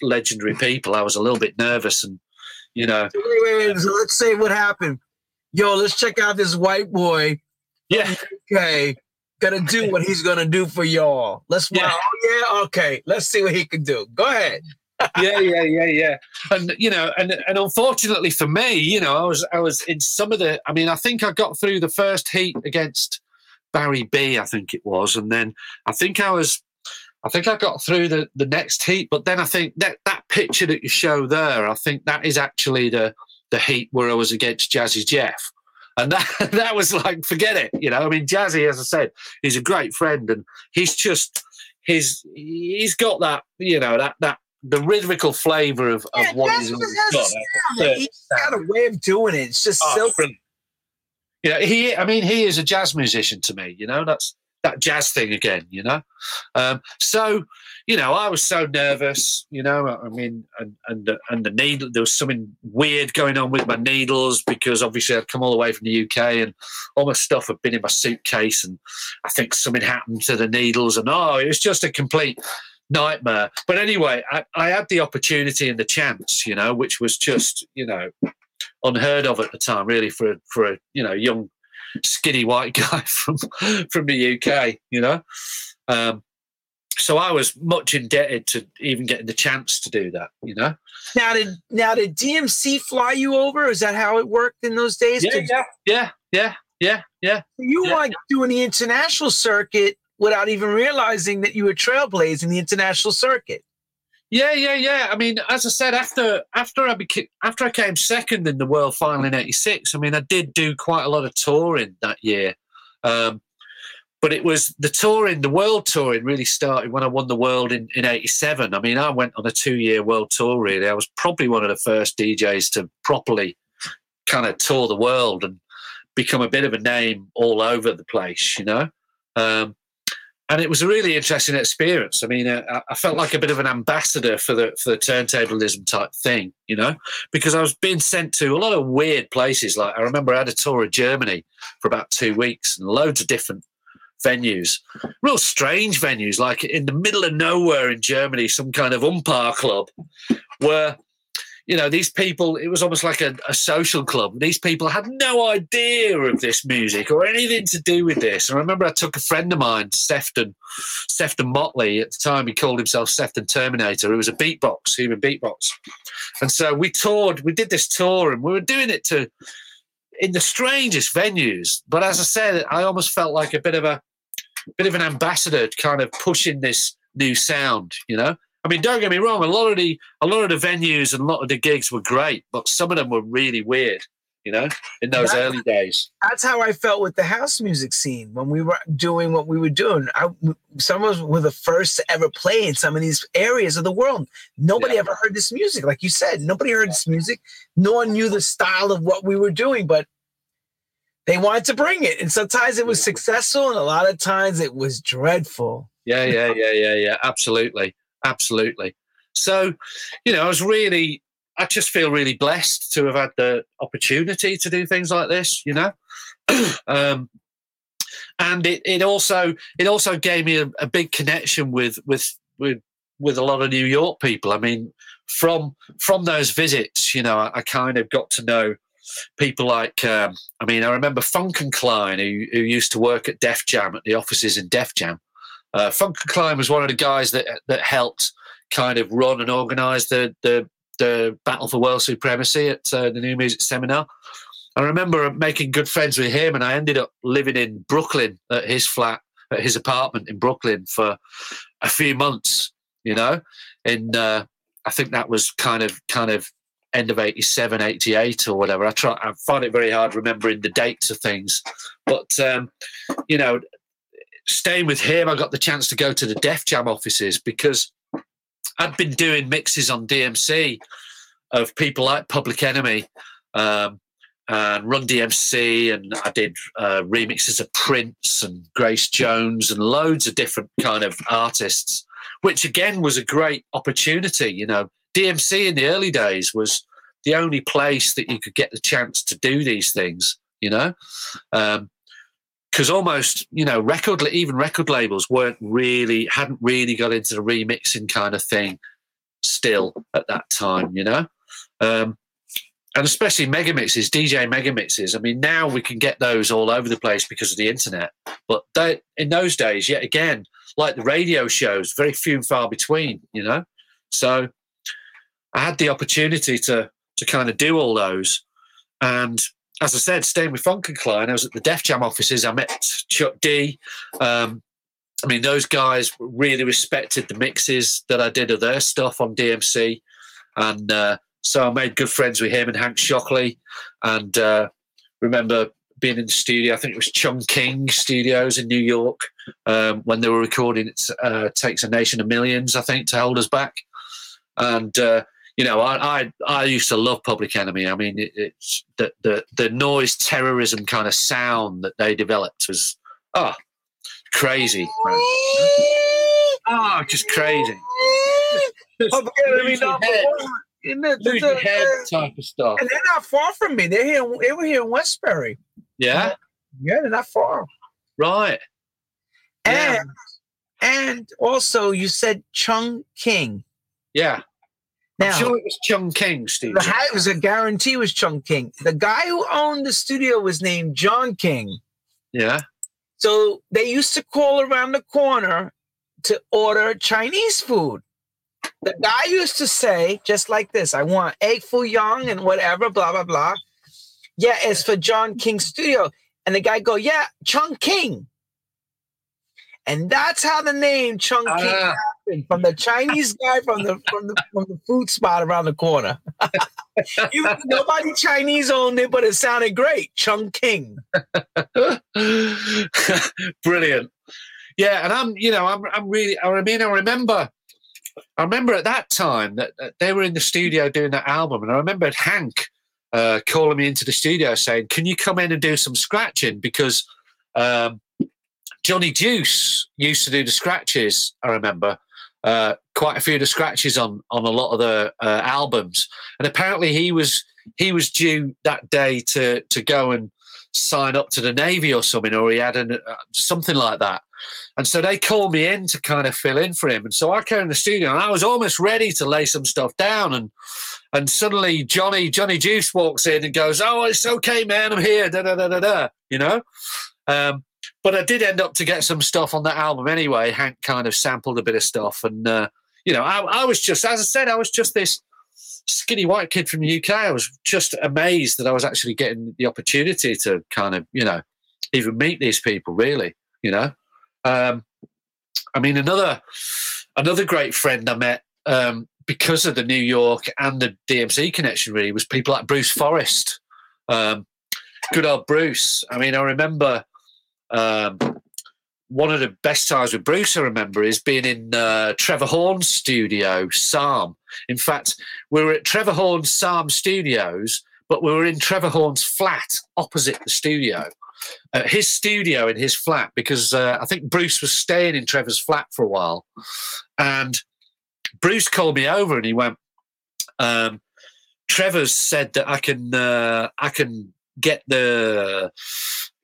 legendary people. I was a little bit nervous, and you know. Wait. So let's say what happened. Yo, let's check out this white boy. Yeah. Okay. Gonna do what he's gonna do for y'all. Let's wow. Yeah. Okay. Let's see what he can do. Go ahead. yeah. And you know, and unfortunately for me, you know, I was in some of the. I mean, I think I got through the first heat against Barry B. I think it was, and then I think I got through the next heat. But then I think that picture that you show there, I think that is actually the heat where I was against Jazzy Jeff. And that was like, forget it, you know. I mean, Jazzy, as I said, he's a great friend, and he's got that, you know, that the rhythmical flavour of what he's got. He's got a way of doing it. It's just silky. You know, he is a jazz musician to me. You know, that's that jazz thing again. You know, so you know, I was so nervous. You know, I mean, and the needle. There was something weird going on with my needles because obviously I'd come all the way from the UK and all my stuff had been in my suitcase, and I think something happened to the needles, and it was just a complete nightmare. But anyway, I had the opportunity and the chance, you know, which was just, you know, unheard of at the time, really, for a you know, young skinny white guy from the UK, you know. So I was much indebted to even getting the chance to do that, you know. Now did DMC fly you over? Is that how it worked in those days? Yeah. You were doing the international circuit without even realizing that you were trailblazing the international circuit. Yeah. I mean, as I said, after I came second in the world final in '86, I mean, I did do quite a lot of touring that year. But it was the world touring really started when I won the world in 87. I mean, I went on a 2-year world tour, really. I was probably one of the first DJs to properly kind of tour the world and become a bit of a name all over the place, you know. And it was a really interesting experience. I mean, I felt like a bit of an ambassador for the turntablism type thing, you know, because I was being sent to a lot of weird places. Like I remember I had a tour of Germany for about 2 weeks and loads of different venues, real strange venues, like in the middle of nowhere in Germany, some kind of umpire club where, you know, these people, it was almost like a social club. These people had no idea of this music or anything to do with this. And I remember I took a friend of mine, Sefton Motley, at the time he called himself Sefton Terminator, who was a human beatbox. And so we did this tour and we were doing it in the strangest venues. But as I said, I almost felt like a bit of an ambassador kind of pushing this new sound, you know? I mean, don't get me wrong, a lot of the venues and a lot of the gigs were great, but some of them were really weird, you know, in those early days. That's how I felt with the house music scene when we were doing what we were doing. Some of us were the first to ever play in some of these areas of the world. Nobody ever heard this music. Like you said, nobody heard this music. No one knew the style of what we were doing, but they wanted to bring it. And sometimes it was successful, and a lot of times it was dreadful. Yeah. Absolutely. So, you know, I just feel really blessed to have had the opportunity to do things like this, you know. And it also gave me a big connection with a lot of New York people. I mean, from those visits, you know, I kind of got to know people like, I remember Funkenklein, who used to work at Def Jam, at the offices in Def Jam. Funk and Climb was one of the guys that helped kind of run and organise the battle for world supremacy at the New Music Seminar. I remember making good friends with him, and I ended up living in Brooklyn at his flat, at his apartment in Brooklyn for a few months, you know. And I think that was kind of end of 87, 88 or whatever. I find it very hard remembering the dates of things. But, you know, staying with him, I got the chance to go to the Def Jam offices because I'd been doing mixes on DMC of people like Public Enemy, and Run DMC, and I did remixes of Prince and Grace Jones and loads of different kind of artists, which again was a great opportunity. You know, DMC in the early days was the only place that you could get the chance to do these things, you know, because almost, you know, even record labels hadn't really got into the remixing kind of thing still at that time, you know. And especially megamixes, DJ megamixes. I mean, now we can get those all over the place because of the internet. But in those days, yet again, like the radio shows, very few and far between, you know. So I had the opportunity to kind of do all those. And as I said, staying with Funk and Klein, I was at the Def Jam offices. I met Chuck D. I mean, those guys really respected the mixes that I did of their stuff on DMC. And... so I made good friends with him and Hank Shockley, and remember being in the studio. I think it was Chung King Studios in New York when they were recording "It Takes a Nation of Millions," I think, to hold us back. And you know, I used to love Public Enemy. I mean, it's the noise terrorism kind of sound that they developed was crazy, man. Just crazy. Public Enemy number one. Lose your head type of stuff. And they're not far from me. They were here in Westbury. Yeah? Yeah, they're not far. Right. And and also, you said Chung King. Yeah. Now, I'm sure it was Chung King, Steve. It was a guarantee it was Chung King. The guy who owned the studio was named John King. Yeah. So they used to call around the corner to order Chinese food. The guy used to say, just like this, I want egg foo young and whatever, blah, blah, blah. Yeah, it's for John King Studio. And the guy go, yeah, Chung King. And that's how the name Chung King happened, from the Chinese guy from the food spot around the corner. Nobody Chinese owned it, but it sounded great. Chung King. Brilliant. Yeah, and I remember... at that time that they were in the studio doing that album, and I remember Hank calling me into the studio saying, can you come in and do some scratching? Because Johnny Juice used to do the scratches, I remember, quite a few of the scratches on a lot of the albums. And apparently he was due that day to go and sign up to the Navy or something, or he had something like that. And so they called me in to kind of fill in for him. And so I came in the studio and I was almost ready to lay some stuff down. And suddenly Johnny Juice walks in and goes, oh, it's okay, man, I'm here, da-da-da-da-da, you know? But I did end up to get some stuff on that album anyway. Hank kind of sampled a bit of stuff. And, you know, I was just, as I said, I was just this skinny white kid from the UK. I was just amazed that I was actually getting the opportunity to kind of, you know, even meet these people, really, you know? I mean, another great friend I met because of the New York and the DMC connection really was people like Bruce Forrest. Good old Bruce. I mean, I remember one of the best times with Bruce I remember is being in Trevor Horn's studio, Sarm. In fact, we were at Trevor Horn's Sarm Studios, but we were in Trevor Horn's flat opposite the studio. His studio in his flat, because I think Bruce was staying in Trevor's flat for a while. And Bruce called me over and he went, Trevor's said that I can get the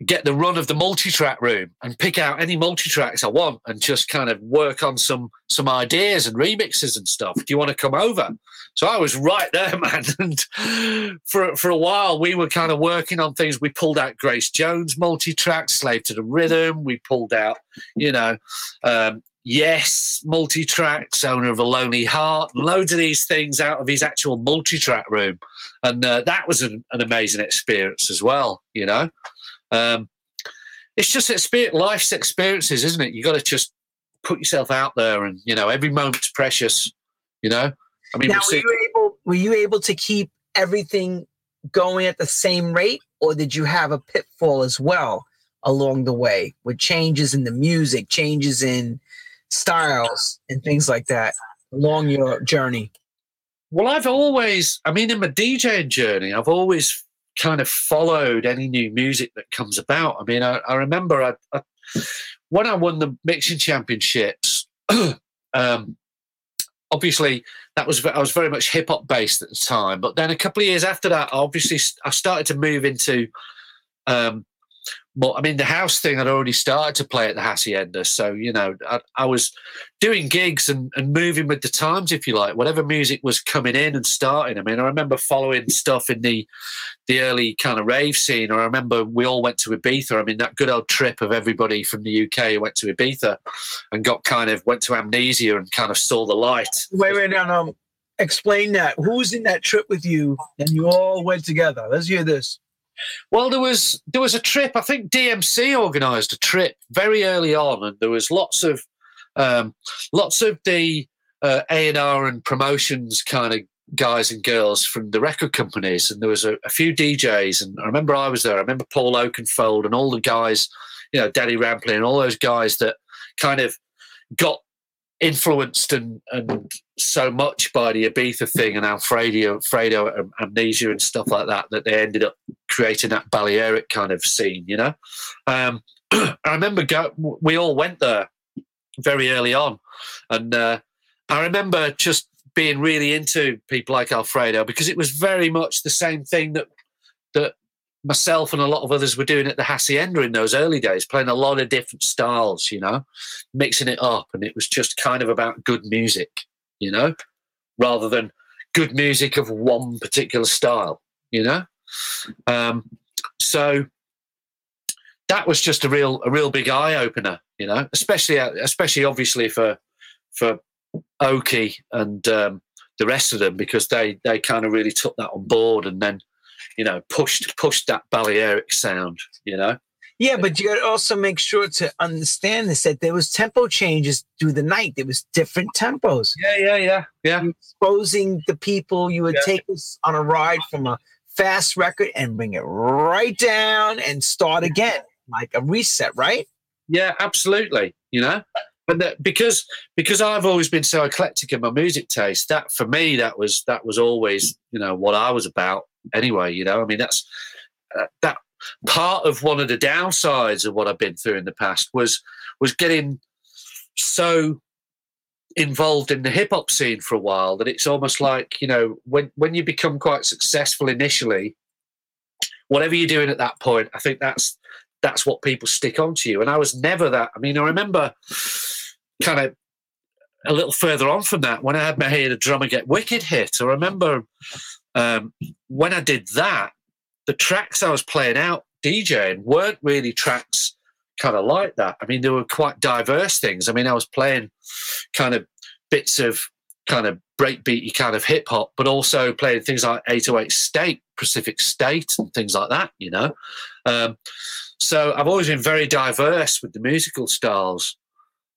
get the run of the multi-track room and pick out any multi-tracks I want and just kind of work on some ideas and remixes and stuff. Do you want to come over? So I was right there, man. And for a while, we were kind of working on things. We pulled out Grace Jones multi-track, Slave to the Rhythm. We pulled out, Yes, multi-tracks, Owner of a Lonely Heart, loads of these things out of his actual multi-track room. And that was an amazing experience as well, you know. It's just life's experiences, isn't it? You got to just put yourself out there, and every moment's precious. I mean, now, were you able to keep everything going at the same rate, or did you have a pitfall as well along the way with changes in the music, changes in styles, and things like that along your journey? Well, in my DJing journey, I've always kind of followed any new music that comes about. I mean, I remember when I won the mixing championships, obviously I was very much hip hop based at the time, but then a couple of years after that, obviously I started to move into, the house thing. I'd already started to play at the Hacienda. So, I was doing gigs and moving with the times, if you like, whatever music was coming in and starting. I mean, I remember following stuff in the early kind of rave scene, or I remember we all went to Ibiza. I mean, that good old trip of everybody from the UK went to Ibiza and went to Amnesia and kind of saw the light. Wait, no. Explain that. Who was in that trip with you and you all went together? Let's hear this. Well, there was a trip. I think DMC organised a trip very early on, and there was lots of the A&R and promotions kind of guys and girls from the record companies, and there was a few DJs. And I remember I was there. I remember Paul Oakenfold and all the guys, Daddy Rampling and all those guys that kind of got influenced and so much by the Ibiza thing and Alfredo and Amnesia and stuff like that, that they ended up creating that Balearic kind of scene, I remember we all went there very early on, and I remember just being really into people like Alfredo, because it was very much the same thing that myself and a lot of others were doing at the Hacienda in those early days, playing a lot of different styles, mixing it up. And it was just kind of about good music, rather than good music of one particular style, so that was just a real big eye opener, especially obviously for Oki and the rest of them, because they kind of really took that on board and then pushed that Balearic sound, Yeah, but you got to also make sure to understand this, that there was tempo changes through the night. There was different tempos. Yeah. You're exposing the people. You would take us on a ride from a fast record and bring it right down and start again, like a reset, right? Yeah, absolutely, And that because I've always been so eclectic in my music taste, that for me that was always what I was about anyway. That's that part of one of the downsides of what I've been through in the past was getting so involved in the hip hop scene for a while that it's almost like when you become quite successful initially, whatever you're doing at that point, I think that's what people stick onto you. And I was never that. I mean, I remember kind of a little further on from that, when I had my Hear the Drummer Get Wicked hit, I remember when I did that, the tracks I was playing out DJing weren't really tracks kind of like that. I mean, they were quite diverse things. I mean, I was playing kind of bits of kind of breakbeaty kind of hip hop, but also playing things like 808 State, Pacific State and things like that, So I've always been very diverse with the musical styles.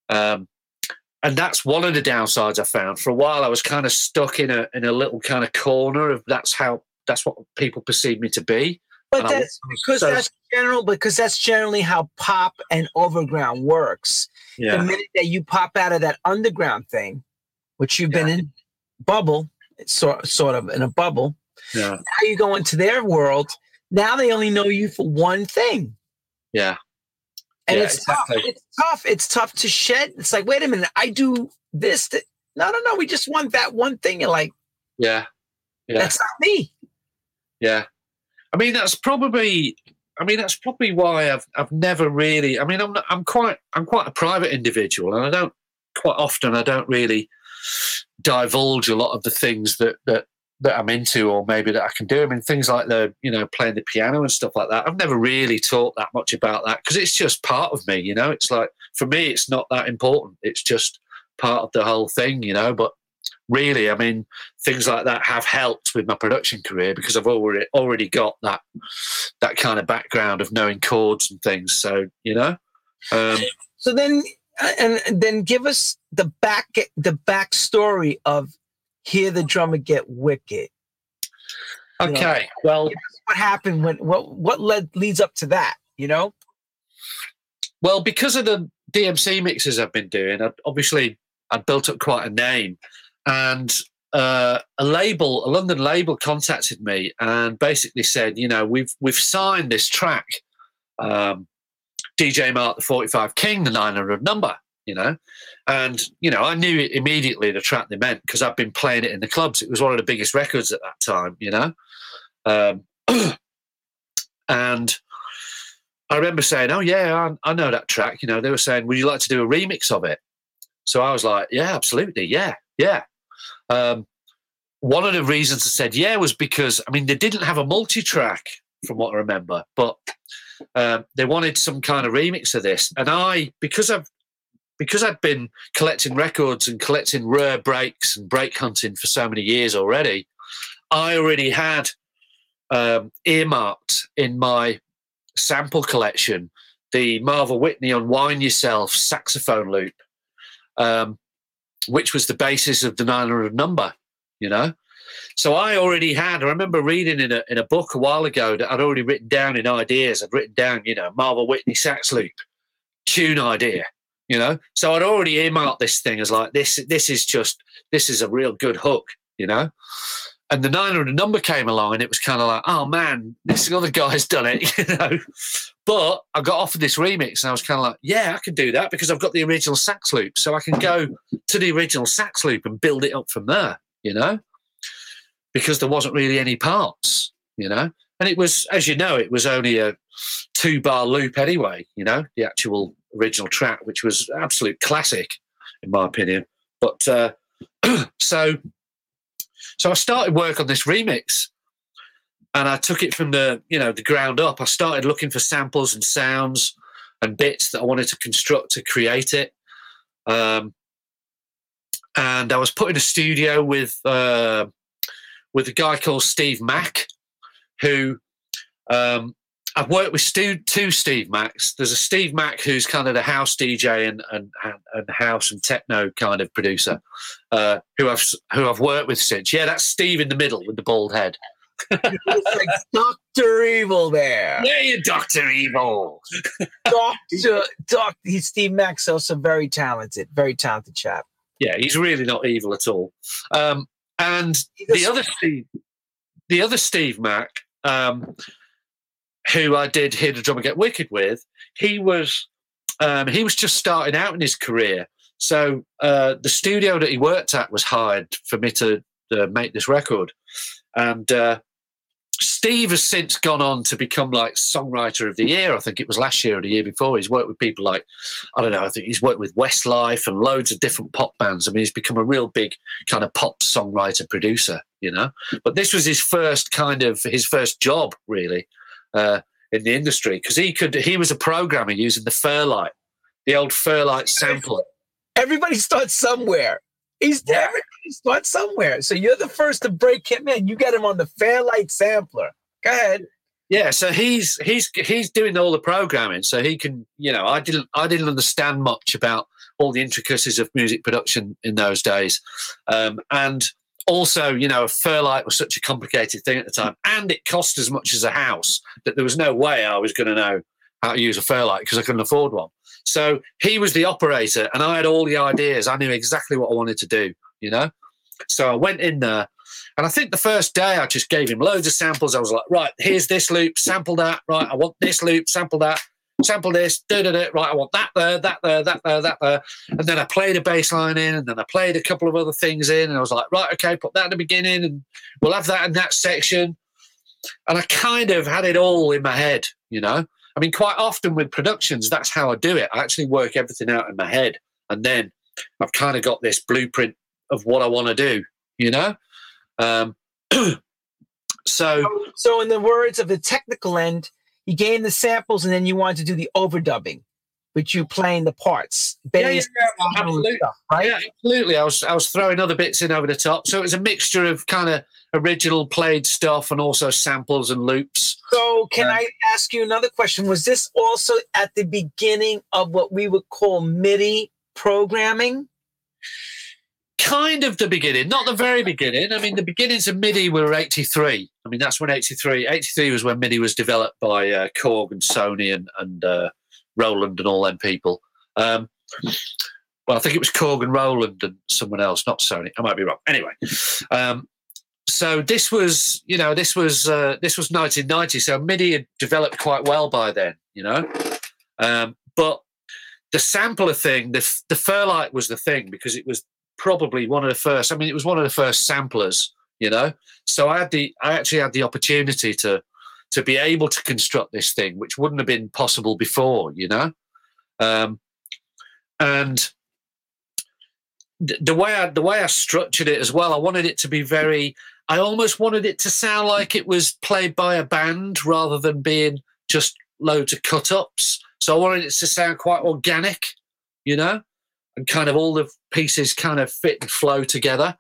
And that's one of the downsides I found. For a while, I was kind of stuck in a little kind of corner of that's what people perceive me to be. But because that's generally how pop and overground works. Yeah. The minute that you pop out of that underground thing, which you've been in bubble, sort of in a bubble, now you go into their world. Now they only know you for one thing. Yeah. And tough. It's tough to shed. It's like, wait a minute, I do this. No. We just want that one thing. You're like, yeah. That's not me. Yeah. I mean, that's probably I mean, that's probably why I've never really. I mean, I'm quite a private individual, and I don't really divulge a lot of the things that I'm into, or maybe that I can do. I mean, things like playing the piano and stuff like that. I've never really talked that much about that because it's just part of me. You know, it's like for me, it's not that important. It's just part of the whole thing. You know, but really, I mean, things like that have helped with my production career because I've already got that kind of background of knowing chords and things. So you know. So then give us the backstory of Hear the Drummer Get Wicked. Okay, well, what happened? What leads up to that? You know, well, because of the DMC mixes I've been doing, I built up quite a name, and a London label, contacted me and basically said, you know, we've signed this track, DJ Mark the 45 King, the 900 Number. You know, and you know, I knew it immediately, the track they meant, because I've been playing it in the clubs. It was one of the biggest records at that time, you know. And I remember saying, "Oh yeah, I know that track." You know, they were saying, "Would you like to do a remix of it?" So I was like, "Yeah, absolutely, yeah." One of the reasons I said yeah was because, I mean, they didn't have a multi-track from what I remember, but they wanted some kind of remix of this, and because I'd been collecting records and collecting rare breaks and break hunting for so many years already, I already had earmarked in my sample collection the Marva Whitney Unwind Yourself saxophone loop, which was the basis of the 900 Number, you know. So I remember reading in a book a while ago that I'd already written down in ideas. I'd written down, you know, Marva Whitney sax loop, tune idea. You know, so I'd already earmarked this thing as like, this is a real good hook, you know. And the 900 Number came along and it was kind of like, oh man, this other guy's done it, you know. But I got offered this remix and I was kind of like, yeah, I can do that because I've got the original sax loop. So I can go to the original sax loop and build it up from there, you know, because there wasn't really any parts, you know. And it was, as you know, it was only a 2-bar loop anyway, you know, the actual original track, which was absolute classic in my opinion. But so I started work on this remix and I took it from the ground up. I started looking for samples and sounds and bits that I wanted to construct to create it. And I was put in a studio with a guy called Steve Mac, who I've worked with two Steve Macs. There's a Steve Mac who's kind of the house DJ and house and techno kind of producer, who I've worked with since. Yeah, that's Steve in the middle with the bald head. It's like Dr. Evil there. Yeah, you're Dr. Evil. Steve Mac's also very talented chap. Yeah, he's really not evil at all. And the other Steve Mac, who I did Hear the Drummer Get Wicked with, he was just starting out in his career. So the studio that he worked at was hired for me to make this record. And Steve has since gone on to become like Songwriter of the Year. I think it was last year or the year before. He's worked with people like, I don't know, I think he's worked with Westlife and loads of different pop bands. I mean, he's become a real big kind of pop songwriter producer, you know. But this was his first job, really. In the industry, because he was a programmer using the old Fairlight sampler. Everybody starts somewhere. Everybody starts somewhere. So you're the first to break him in. You get him on the Fairlight sampler. Go ahead. Yeah. So he's doing all the programming. So he can, you know, I didn't understand much about all the intricacies of music production in those days, and also, you know, a Fairlight was such a complicated thing at the time, and it cost as much as a house that there was no way I was going to know how to use a Fairlight because I couldn't afford one. So he was the operator, and I had all the ideas. I knew exactly what I wanted to do, you know. So I went in there, and I think the first day I just gave him loads of samples. I was like, right, here's this loop, sample that. Right, I want this loop, sample that. Sample this, da-da-da, right, I want that there, that there, that there, that there. And then I played a bass line in, and then I played a couple of other things in, and I was like, right, okay, put that in the beginning, and we'll have that in that section. And I kind of had it all in my head, you know? I mean, quite often with productions, that's how I do it. I actually work everything out in my head, and then I've kind of got this blueprint of what I want to do, you know? So in the words of the technical end, you gain the samples and then you want to do the overdubbing, which you playing the parts. Yeah, absolutely. Stuff, right? Yeah, absolutely. I was throwing other bits in over the top. So it was a mixture of kind of original played stuff and also samples and loops. So can I ask you another question? Was this also at the beginning of what we would call MIDI programming? Kind of the beginning, not the very beginning. I mean, the beginnings of MIDI were 83. I mean, that's when 83 was when MIDI was developed by Korg and Sony and Roland and all them people. Well, I think it was Korg and Roland and someone else, not Sony. I might be wrong. Anyway, so this was 1990. So MIDI had developed quite well by then, you know. But the sampler thing, the Fairlight was the thing because it was probably one of the first. I mean, it was one of the first samplers, you know. So I actually had the opportunity to be able to construct this thing, which wouldn't have been possible before, you know. And the way I structured it as well, I wanted it to be very. I almost wanted it to sound like it was played by a band rather than being just loads of cut ups. So I wanted it to sound quite organic, you know. And kind of all the pieces kind of fit and flow together.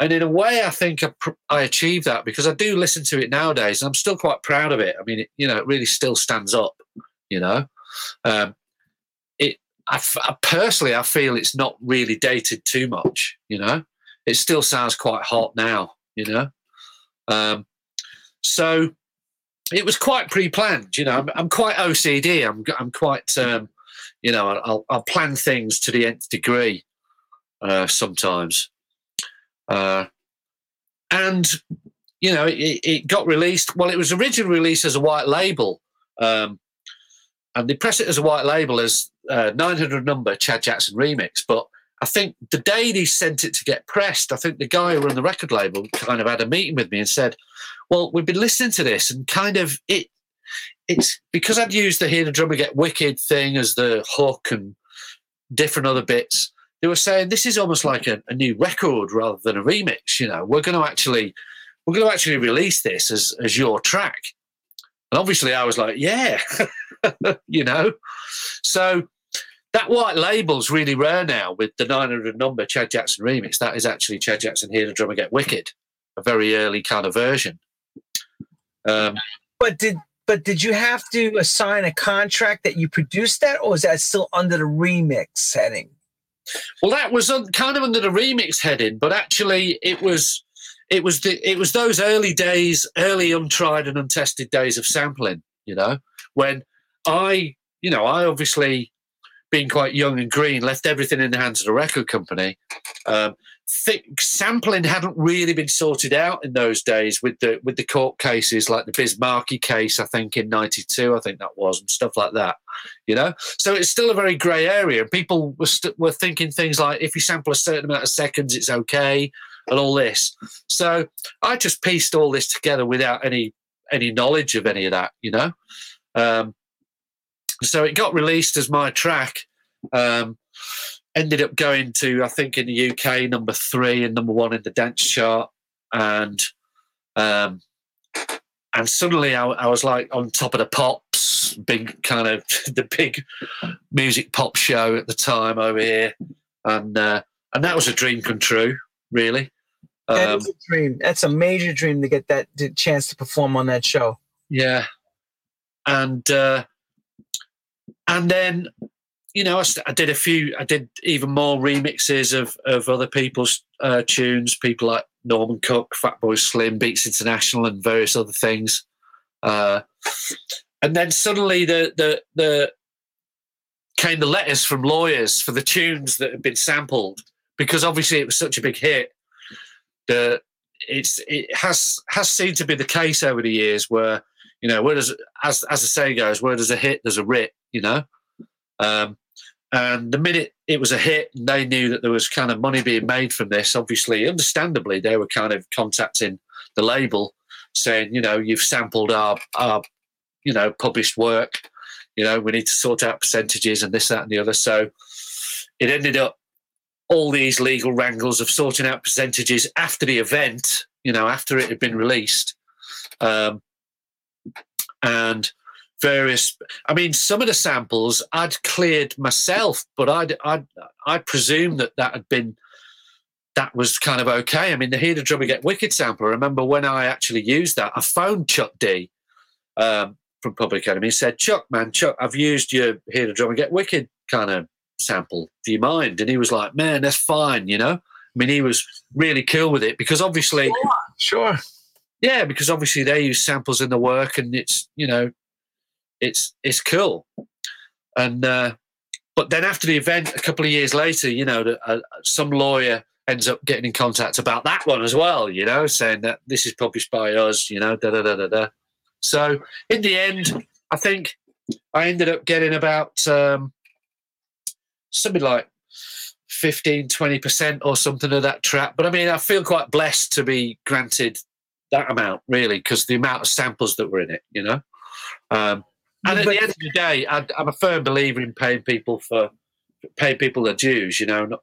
And in a way, I think I achieved that because I do listen to it nowadays and I'm still quite proud of it. I mean, it really still stands up, you know. I feel it's not really dated too much, you know. It still sounds quite hot now, you know. So it was quite pre-planned, you know. I'm quite OCD. I'm quite... you know, I'll plan things to the nth degree sometimes. And, you know, it got released. Well, it was originally released as a white label. And they press it as a white label as 900 Number Chad Jackson Remix. But I think the day they sent it to get pressed, I think the guy who ran the record label kind of had a meeting with me and said, well, we've been listening to this and kind of it. It's because I'd used the Hear the Drummer Get Wicked thing as the hook and different other bits. They were saying this is almost like a new record rather than a remix. You know, we're going to actually release this as your track. And obviously, I was like, yeah, you know. So that white label's really rare now with the 900 Number Chad Jackson Remix. That is actually Chad Jackson Hear the Drummer Get Wicked, a very early kind of version. But did you have to assign a contract that you produced that, or is that still under the remix heading? Well, that was kind of under the remix heading, but actually it was those early days, early untried and untested days of sampling, you know, when I obviously being quite young and green, left everything in the hands of the record company. Sampling hadn't really been sorted out in those days with the court cases, like the Bismarcky case, I think, in 92, I think that was, and stuff like that, you know? So it's still a very grey area. People were thinking things like, if you sample a certain amount of seconds, it's okay, and all this. So I just pieced all this together without any knowledge of any of that, you know? So it got released as my track, ended up going to, I think, in the UK, number 3 and number 1 in the dance chart. And suddenly I was like on top of the pops, big kind of the big music pop show at the time over here. And that was a dream come true, really. That is a dream. That's a major dream to get that chance to perform on that show. Yeah. And then... You know, I did even more remixes of other people's tunes, people like Norman Cook, Fatboy Slim, Beats International, and various other things. And then suddenly the came the letters from lawyers for the tunes that had been sampled, because obviously it was such a big hit. It has seemed to be the case over the years where, you know, as the saying goes, where there's a hit, there's a writ, you know. And the minute it was a hit and they knew that there was kind of money being made from this, obviously, understandably, they were kind of contacting the label saying, you know, you've sampled our you know, published work. You know, we need to sort out percentages and this, that, and the other. So it ended up all these legal wrangles of sorting out percentages after the event, you know, after it had been released. And various, I mean, some of the samples I'd cleared myself, but I presume that had been, that was kind of okay. I mean, the Hear the Drummer Get Wicked sample, I remember when I actually used that, I phoned Chuck D from Public Enemy, said, Chuck, I've used your Hear the Drummer Get Wicked kind of sample. Do you mind? And he was like, man, that's fine, you know? I mean, he was really cool with it because obviously... Yeah, sure. Yeah, because obviously they use samples in the work and it's, you know, it's cool. And but then after the event, a couple of years later, you know, some lawyer ends up getting in contact about that one as well, you know, saying that this is published by us, you know, da-da-da-da-da. So in the end, I think I ended up getting about something like 15, 20% or something of that track. But, I mean, I feel quite blessed to be granted that amount, really, because the amount of samples that were in it, you know. And at the end of the day, I'm a firm believer in paying people their dues, you know.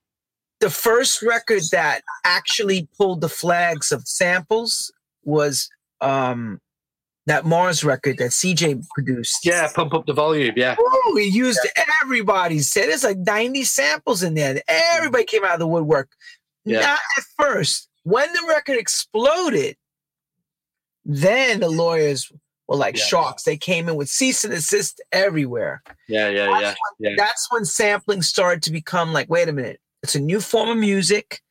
The first record that actually pulled the flags of samples was that Mars record that CJ produced. Yeah, Pump Up the Volume, yeah. Oh, he used everybody. Said there's like 90 samples in there. Everybody came out of the woodwork. Yeah. Not at first. When the record exploded, then the lawyers were like sharks. They came in with cease and desist everywhere. That's when sampling started to become like, wait a minute, it's a new form of music.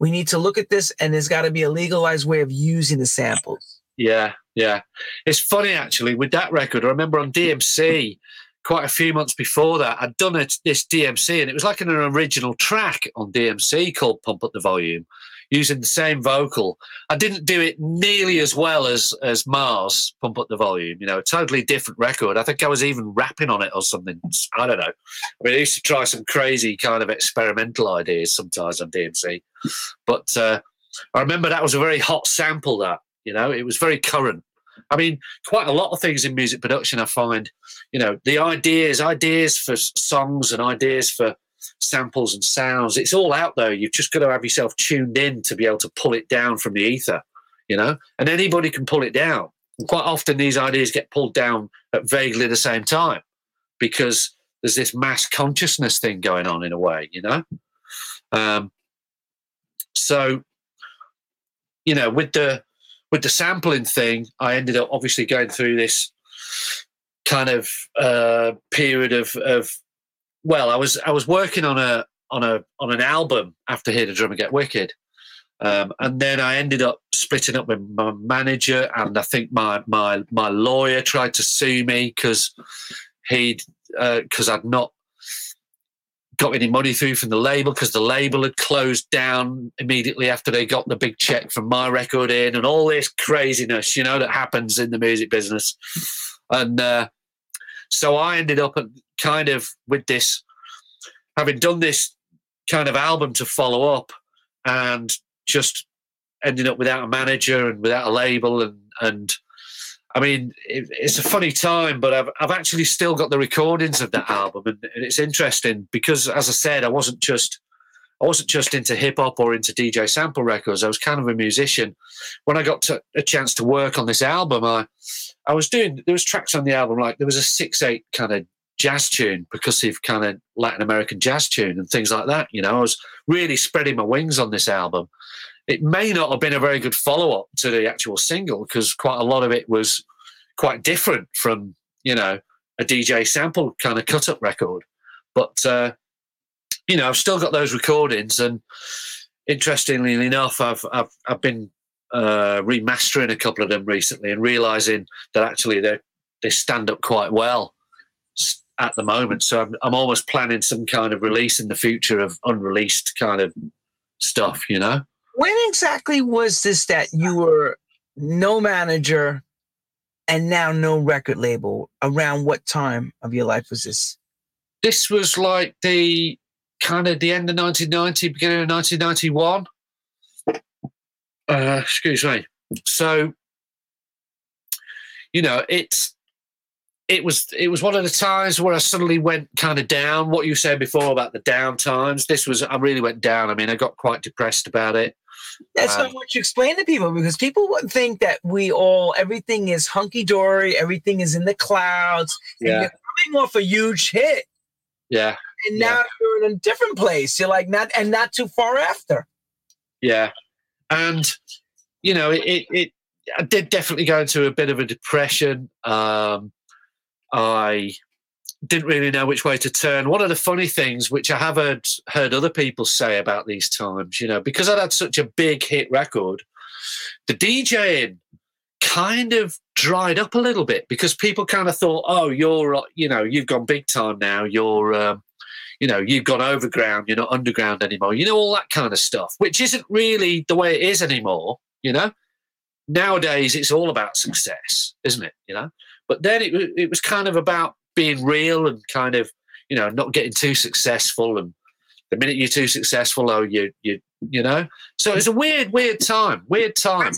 We need to look at this, and there's got to be a legalized way of using the samples. Yeah, yeah. It's funny, actually, with that record, I remember on DMC, quite a few months before that, I'd done this DMC, and it was like an original track on DMC called Pump Up the Volume, using the same vocal. I didn't do it nearly as well as Mars, Pump Up the Volume, you know, a totally different record. I think I was even rapping on it or something. I don't know. I mean, I used to try some crazy kind of experimental ideas sometimes on DMC. But I remember that was a very hot sample, that, you know, it was very current. I mean, quite a lot of things in music production I find, you know, the ideas for songs and ideas for samples and sounds, it's all out there. You've just got to have yourself tuned in to be able to pull it down from the ether, you know, and anybody can pull it down. And quite often these ideas get pulled down at vaguely the same time because there's this mass consciousness thing going on in a way, you know. So, you know, with the sampling thing, I ended up obviously going through this kind of period of well, I was working on an album after Hear the Drummer Get Wicked, and then I ended up splitting up with my manager, and I think my lawyer tried to sue me because I'd not got any money through from the label because the label had closed down immediately after they got the big check from my record in, and all this craziness, you know, that happens in the music business, and so I ended up at kind of with this, having done this kind of album to follow up and just ending up without a manager and without a label. And I mean, it's a funny time, but I've actually still got the recordings of that album. And it's interesting because, as I said, I wasn't just into hip hop or into DJ sample records. I was kind of a musician. When I got a chance to work on this album, I was doing, there was tracks on the album, like there was a 6/8 kind of jazz tune, percussive kind of Latin American jazz tune and things like that. You know, I was really spreading my wings on this album. It may not have been a very good follow-up to the actual single because quite a lot of it was quite different from, you know, a DJ sample kind of cut-up record. But, you know, I've still got those recordings, and interestingly enough, I've been remastering a couple of them recently and realising that actually they stand up quite well at the moment. So I'm almost planning some kind of release in the future of unreleased kind of stuff, you know? When exactly was this that you were no manager and now no record label? Around what time of your life was this? This was like the kind of the end of 1990, beginning of 1991. Excuse me. So, you know, it's it was one of the times where I suddenly went kind of down. What you said before about the down times, this was, I really went down. I mean, I got quite depressed about it. That's not what you explain to people, because people would think that everything is hunky-dory, everything is in the clouds, and you're coming off a huge hit. Yeah. And now you're in a different place. You're like, not too far after. Yeah. And, you know, I did definitely go into a bit of a depression. I didn't really know which way to turn. One of the funny things, which I have heard other people say about these times, you know, because I'd had such a big hit record, the DJing kind of dried up a little bit, because people kind of thought, oh, you've gone big time now. You've gone overground. You're not underground anymore. You know, all that kind of stuff, which isn't really the way it is anymore, you know. Nowadays, it's all about success, isn't it? You know, but then it was kind of about being real and kind of, you know, not getting too successful. And the minute you're too successful, you know. So it's a weird time. It's kind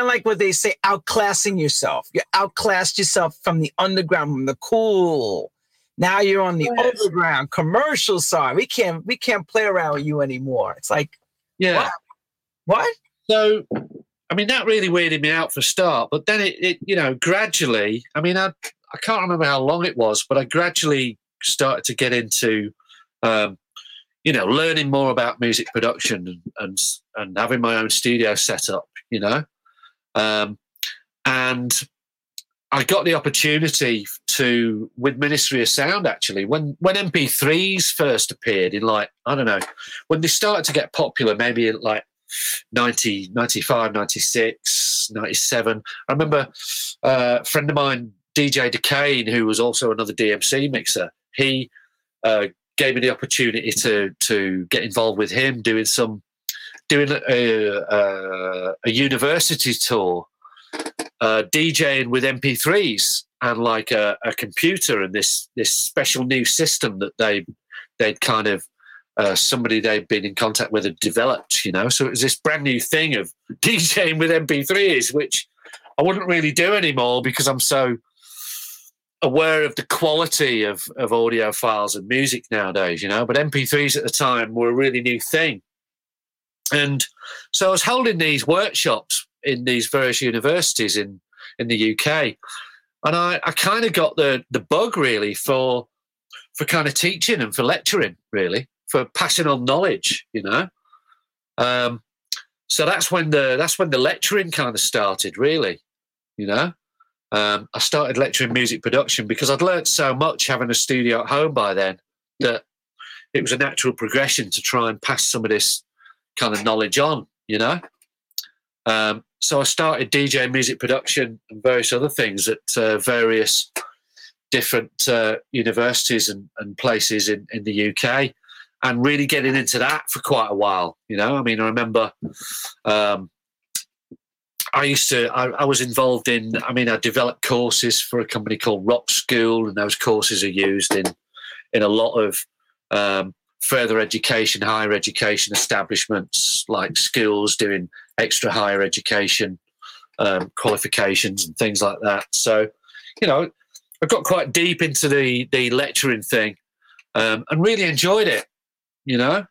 of like what they say, outclassing yourself. You outclassed yourself from the underground, from the cool. Now you're on the overground, commercial side. We can't play around with you anymore. It's like, what? So, I mean, that really weirded me out for a start. But then it you know, gradually, I mean, I can't remember how long it was, but I gradually started to get into, you know, learning more about music production and having my own studio set up, you know. And I got the opportunity to, with Ministry of Sound, actually, when MP3s first appeared in, like, I don't know, when they started to get popular, maybe in like 90, 95, 96, 97. I remember a friend of mine, DJ DeCane, who was also another DMC mixer, he gave me the opportunity to get involved with him doing a university tour, DJing with MP3s and like a computer and this special new system that they'd kind of somebody they'd been in contact with had developed, you know. So it was this brand new thing of DJing with MP3s, which I wouldn't really do anymore because I'm so aware of the quality of audio files and music nowadays, you know. But MP3s at the time were a really new thing. And so I was holding these workshops in these various universities in the UK. And I kind of got the bug, really, for kind of teaching and for lecturing, really, for passing on knowledge, you know. So that's when the lecturing kind of started, really, you know. I started lecturing music production because I'd learned so much having a studio at home by then that it was a natural progression to try and pass some of this kind of knowledge on, you know. So I started DJing music production and various other things at various different universities and places in the UK, and really getting into that for quite a while, you know. I mean, I remember... I was involved in, I mean, I developed courses for a company called Rock School, and those courses are used in a lot of further education, higher education establishments, like schools doing extra higher education qualifications and things like that. So, you know, I got quite deep into the lecturing thing and really enjoyed it, you know.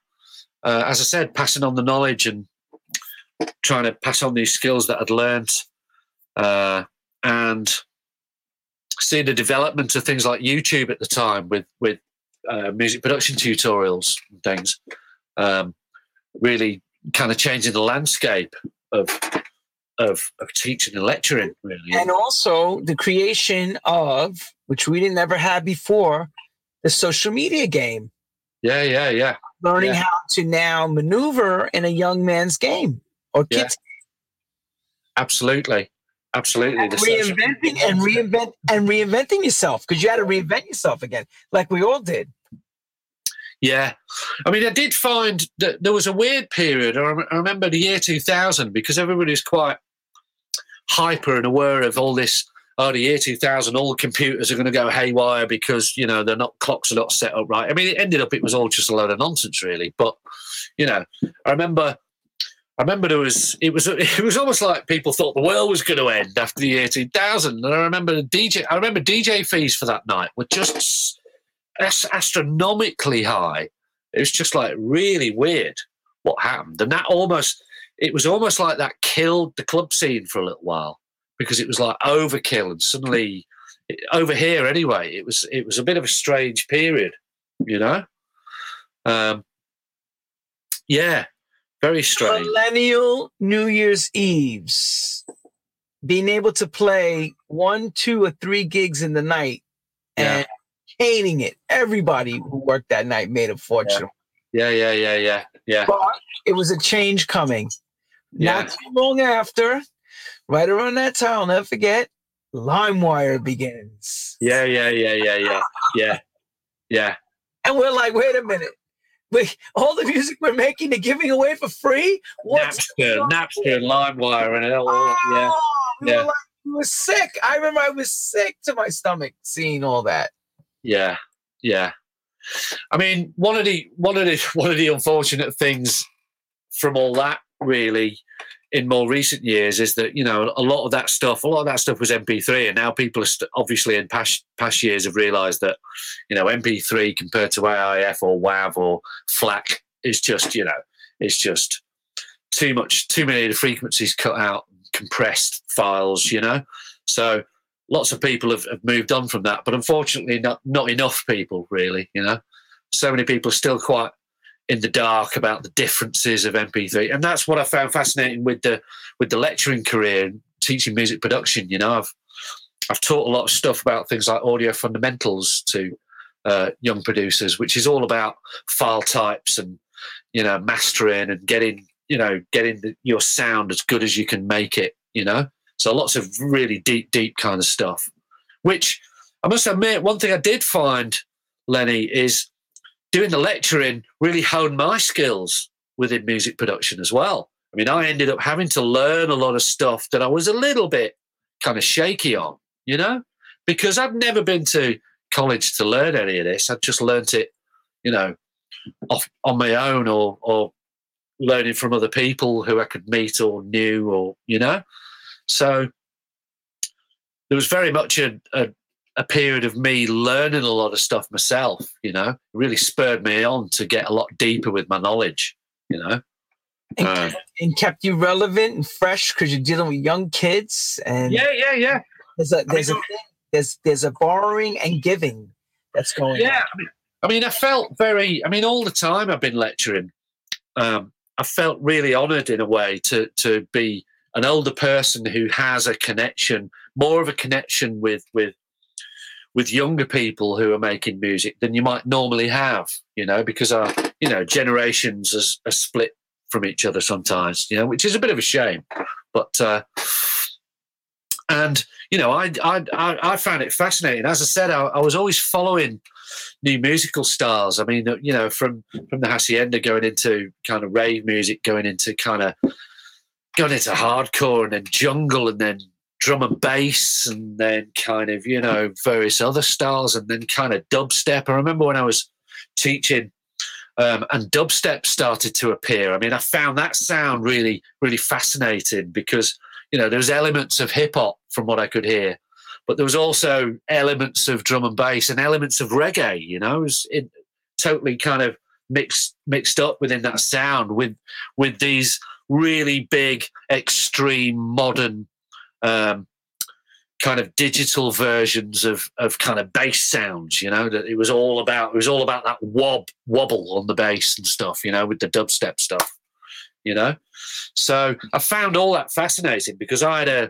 As I said, passing on the knowledge and trying to pass on these skills that I'd learned, and seeing the development of things like YouTube at the time with music production tutorials and things, really kind of changing the landscape of teaching and lecturing, really. And also the creation of, which we didn't ever have before, the social media game. Yeah. Learning how to now maneuver in a young man's game. Or kids. Yeah. Absolutely. And reinventing yourself, because you had to reinvent yourself again, like we all did. Yeah. I mean, I did find that there was a weird period. I remember the year 2000, because everybody was quite hyper and aware of all this, the year 2000, all the computers are going to go haywire because, you know, clocks are not set up right. I mean, it ended up, it was all just a load of nonsense, really. But, you know, I remember... I remember there was it was almost like people thought the world was going to end after the year 2000, and I remember DJ fees for that night were just astronomically high. It was just like really weird what happened, and that it was almost like that killed the club scene for a little while because it was like overkill, and suddenly over here anyway, it was a bit of a strange period, you know. Yeah. Very strange. Millennial New Year's Eves. Being able to play 1, 2, or 3 gigs in the night and hating it. Everybody who worked that night made a fortune. Yeah. But it was a change coming. Yeah. Not too long after, right around that time, I'll never forget, LimeWire begins. Yeah. And we're like, wait a minute. All the music we're making, they're giving away for free? Napster, LimeWire, and all that. We were sick. I remember I was sick to my stomach seeing all that. Yeah. I mean, one of the unfortunate things from all that, really, in more recent years, is that, you know, a lot of that stuff was MP3, and now people are obviously in past years have realised that, you know, MP3 compared to AIF or WAV or FLAC is just, you know, it's just too many of the frequencies cut out, compressed files, you know. So lots of people have moved on from that, but unfortunately not enough people really, you know. So many people are still quite in the dark about the differences of MP3, and that's what I found fascinating with the lecturing career and teaching music production. You know, I've taught a lot of stuff about things like audio fundamentals to young producers, which is all about file types and, you know, mastering and getting your sound as good as you can make it. You know, so lots of really deep kind of stuff. Which I must admit, one thing I did find, Lenny, is doing the lecturing really honed my skills within music production as well. I mean, I ended up having to learn a lot of stuff that I was a little bit kind of shaky on, you know, because I've never been to college to learn any of this. I've just learnt it, you know, off on my own or learning from other people who I could meet or knew or, you know. So there was very much a period of me learning a lot of stuff myself, you know. It really spurred me on to get a lot deeper with my knowledge, you know. And kept you relevant and fresh because you're dealing with young kids. And yeah. There's a borrowing and giving that's going on. Yeah, I mean, I felt very. I mean, all the time I've been lecturing, I felt really honoured in a way to be an older person who has a connection, more of a connection with younger people who are making music than you might normally have, you know, because our, you know, generations are split from each other sometimes, you know, which is a bit of a shame. But, and, you know, I found it fascinating. As I said, I was always following new musical styles. I mean, you know, from the Hacienda going into kind of rave music, going into hardcore, and then jungle, and then drum and bass, and then kind of, you know, various other styles, and then kind of dubstep. I remember when I was teaching and dubstep started to appear. I mean, I found that sound really, really fascinating because, you know, there was elements of hip hop from what I could hear, but there was also elements of drum and bass and elements of reggae, you know. It was totally kind of mixed up within that sound with these really big, extreme, modern, kind of digital versions of kind of bass sounds, you know, that it was all about that wobble on the bass and stuff, you know, with the dubstep stuff, you know. So I found all that fascinating because I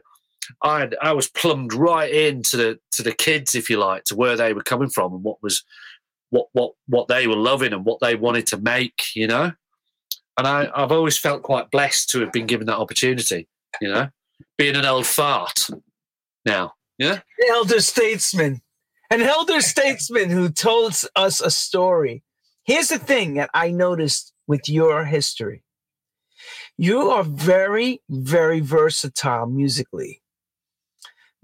was plumbed right into the kids, if you like, to where they were coming from and what they were loving and what they wanted to make, you know. And I've always felt quite blessed to have been given that opportunity, you know. Being an old fart now, yeah? An elder statesman who told us a story. Here's the thing that I noticed with your history. You are very, very versatile musically,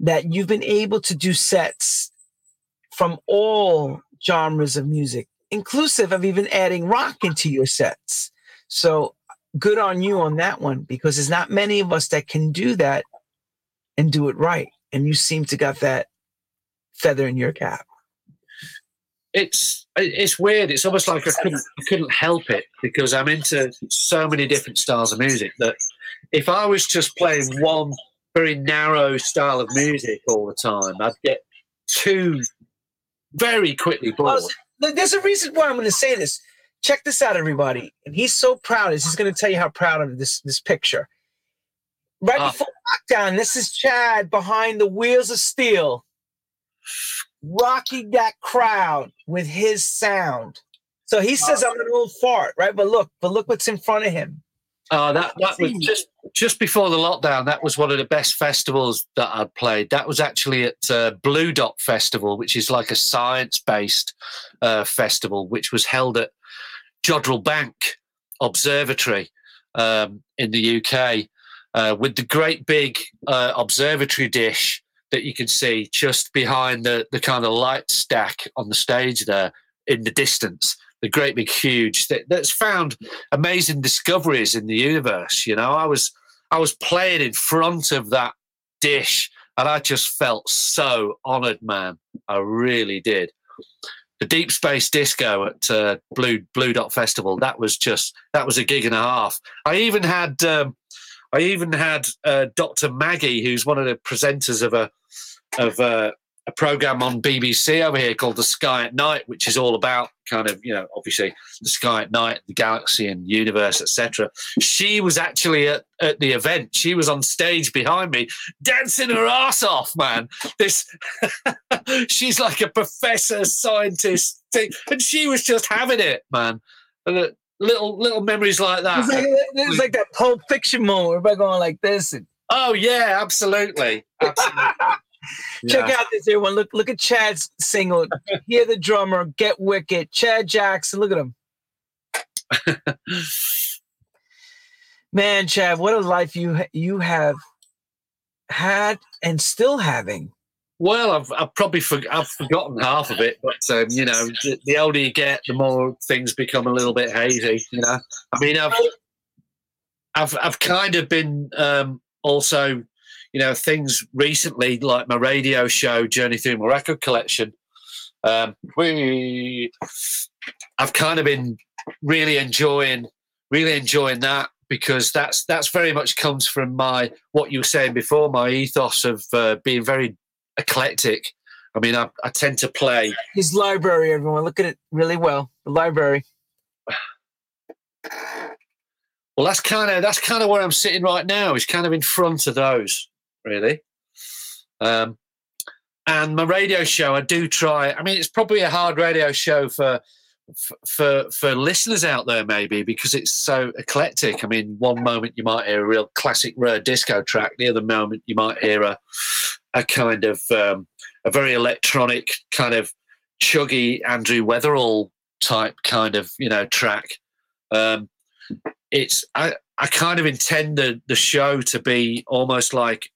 that you've been able to do sets from all genres of music, inclusive of even adding rock into your sets. So good on you on that one, because there's not many of us that can do that and do it right. And you seem to got that feather in your cap. It's weird. It's almost like I couldn't help it, because I'm into so many different styles of music that if I was just playing one very narrow style of music all the time, I'd get too very quickly bored. There's a reason why I'm going to say this. Check this out, everybody. And he's so proud. He's going to tell you how proud of this picture. Right before lockdown, this is Chad behind the wheels of steel, rocking that crowd with his sound. So he says, "I'm an old fart," right? But look what's in front of him. That was just before the lockdown. That was one of the best festivals that I'd played. That was actually at Blue Dot Festival, which is like a science-based festival, which was held at Jodrell Bank Observatory in the UK, with the great big observatory dish that you can see just behind the kind of light stack on the stage there in the distance, the great big huge that's found amazing discoveries in the universe. You know, I was playing in front of that dish and I just felt so honoured, man. I really did. The Deep Space Disco at Blue Dot Festival, that was a gig and a half. I even had Dr. Maggie, who's one of the presenters of a program on BBC over here called The Sky at Night, which is all about kind of, you know, obviously the sky at night, the galaxy and universe, etc. She was actually at the event. She was on stage behind me, dancing her ass off, man. She's like a professor, scientist thing, and she was just having it, man. And little memories like that. It's like that Pulp Fiction moment where we're going like this. Oh yeah, absolutely. Check out this, everyone. Look at Chad's single, Hear the Drummer Get Wicked. Chad Jackson, look at him. Man, Chad, what a life you have had and still having. Well, I've forgotten half of it, but you know, the older you get, the more things become a little bit hazy. You know, I mean, I've kind of been also, you know, things recently like my radio show, Journey Through My Record Collection. I've kind of been really enjoying that, because that's very much comes from my, what you were saying before, my ethos of being very eclectic. I mean, I tend to play his library, everyone. Look at it really well. The library. Well, that's kind of where I'm sitting right now, is kind of in front of those, really. And my radio show, I do try. I mean, it's probably a hard radio show for listeners out there, maybe, because it's so eclectic. I mean, one moment you might hear a real classic rare disco track, the other moment you might hear a kind of a very electronic kind of chuggy Andrew Weatherall type kind of, you know, track. I kind of intend the show to be almost like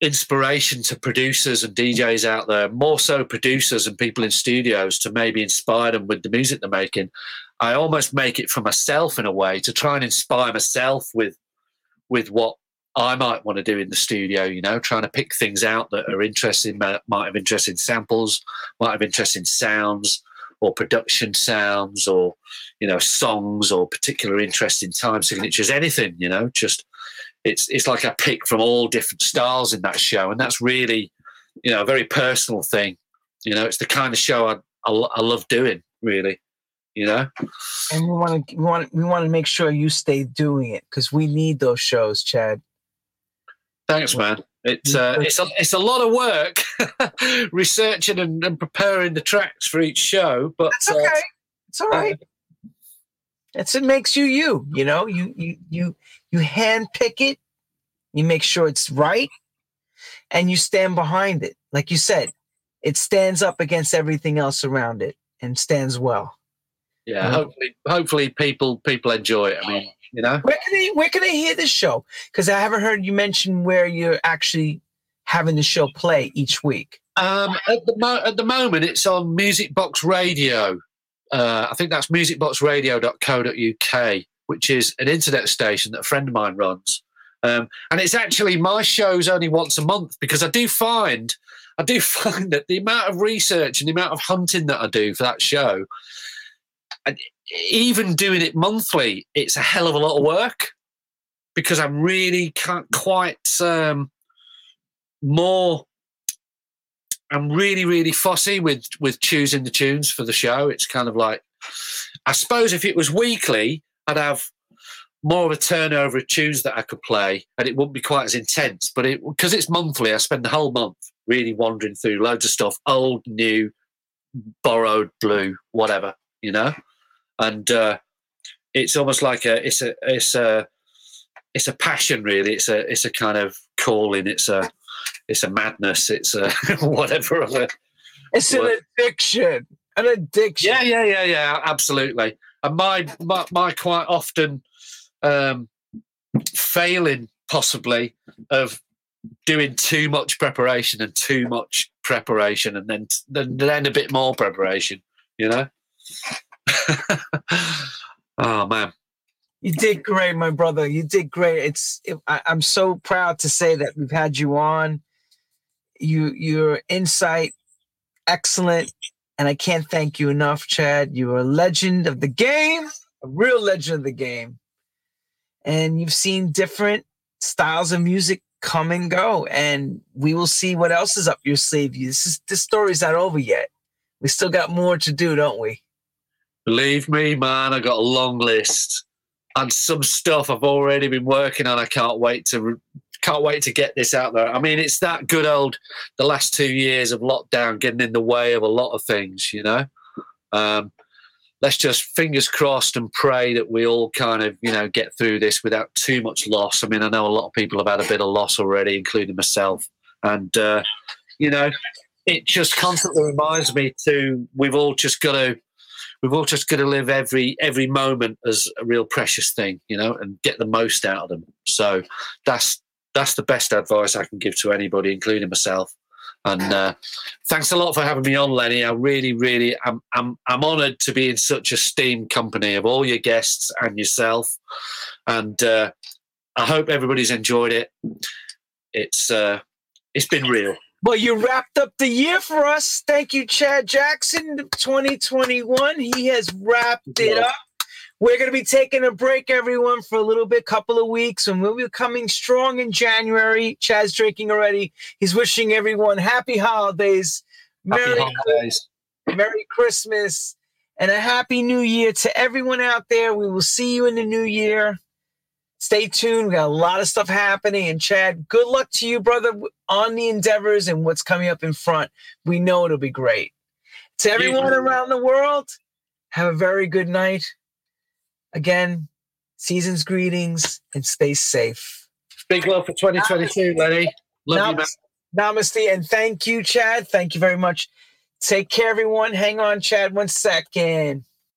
inspiration to producers and DJs out there, more so producers and people in studios, to maybe inspire them with the music they're making. I almost make it for myself in a way, to try and inspire myself with what I might want to do in the studio, you know, trying to pick things out that are interesting, might have interesting samples, might have interesting sounds or production sounds, or, you know, songs or particular interesting time signatures, anything, you know, just it's like I pick from all different styles in that show. And that's really, you know, a very personal thing. You know, it's the kind of show I love doing, really, you know. And we want to make sure you stay doing it, because we need those shows, Chad. Thanks, man. It's a lot of work researching and preparing the tracks for each show, but that's okay. It's all right. It makes you. You know, you handpick it. You make sure it's right, and you stand behind it. Like you said, it stands up against everything else around it and stands well. Yeah, hopefully people enjoy it. I mean, you know, where can they hear this show? Because I haven't heard you mention where you're actually having the show play each week. At the moment, it's on Music Box Radio. I think that's musicboxradio.co.uk, which is an internet station that a friend of mine runs. And it's actually my shows only once a month, because I do find that the amount of research and the amount of hunting that I do for that show, and even doing it monthly, it's a hell of a lot of work, because I really can't quite I'm really, really fussy with choosing the tunes for the show. It's kind of like, I suppose if it was weekly, I'd have more of a turnover of tunes that I could play, and it wouldn't be quite as intense. But because it's monthly, I spend the whole month really wandering through loads of stuff, old, new, borrowed, blue, whatever, you know. And it's almost like it's a passion, really. It's a kind of calling. It's a madness. It's a whatever other. It's an addiction. An addiction. Yeah. Absolutely. And my quite often failing, possibly, of doing too much preparation and and then a bit more preparation, you know? Oh, man. You did great, my brother. You did great. I'm so proud to say that we've had you on. Your insight, excellent. And I can't thank you enough, Chad. You're a legend of the game, a real legend of the game. And you've seen different styles of music come and go. And we will see what else is up your sleeve. This story's not over yet. We still got more to do, don't we? Believe me, man, I got a long list. And some stuff I've already been working on. I can't wait to get this out there. I mean, it's that good old, the last 2 years of lockdown getting in the way of a lot of things, you know. Let's just fingers crossed and pray that we all kind of, you know, get through this without too much loss. I mean, I know a lot of people have had a bit of loss already, including myself. And, you know, it just constantly reminds me we've all just got to live every moment as a real precious thing, you know, and get the most out of them. So that's the best advice I can give to anybody, including myself. And thanks a lot for having me on, Lenny. I really, really, I'm honoured to be in such esteemed company of all your guests and yourself. And I hope everybody's enjoyed it. It's been real. Well, you wrapped up the year for us. Thank you, Chad Jackson, 2021. He has wrapped it up. We're going to be taking a break, everyone, for a little bit, couple of weeks, and we'll be coming strong in January. Chad's drinking already. He's wishing everyone happy holidays, Merry Christmas, and a happy new year to everyone out there. We will see you in the new year. Stay tuned. We got a lot of stuff happening. And Chad, good luck to you, brother, on the endeavors and what's coming up in front. We know it'll be great. To everyone around the world, have a very good night. Again, season's greetings and stay safe. Big love for 2022, Lenny. Love you, man. Namaste. And thank you, Chad. Thank you very much. Take care, everyone. Hang on, Chad, one second.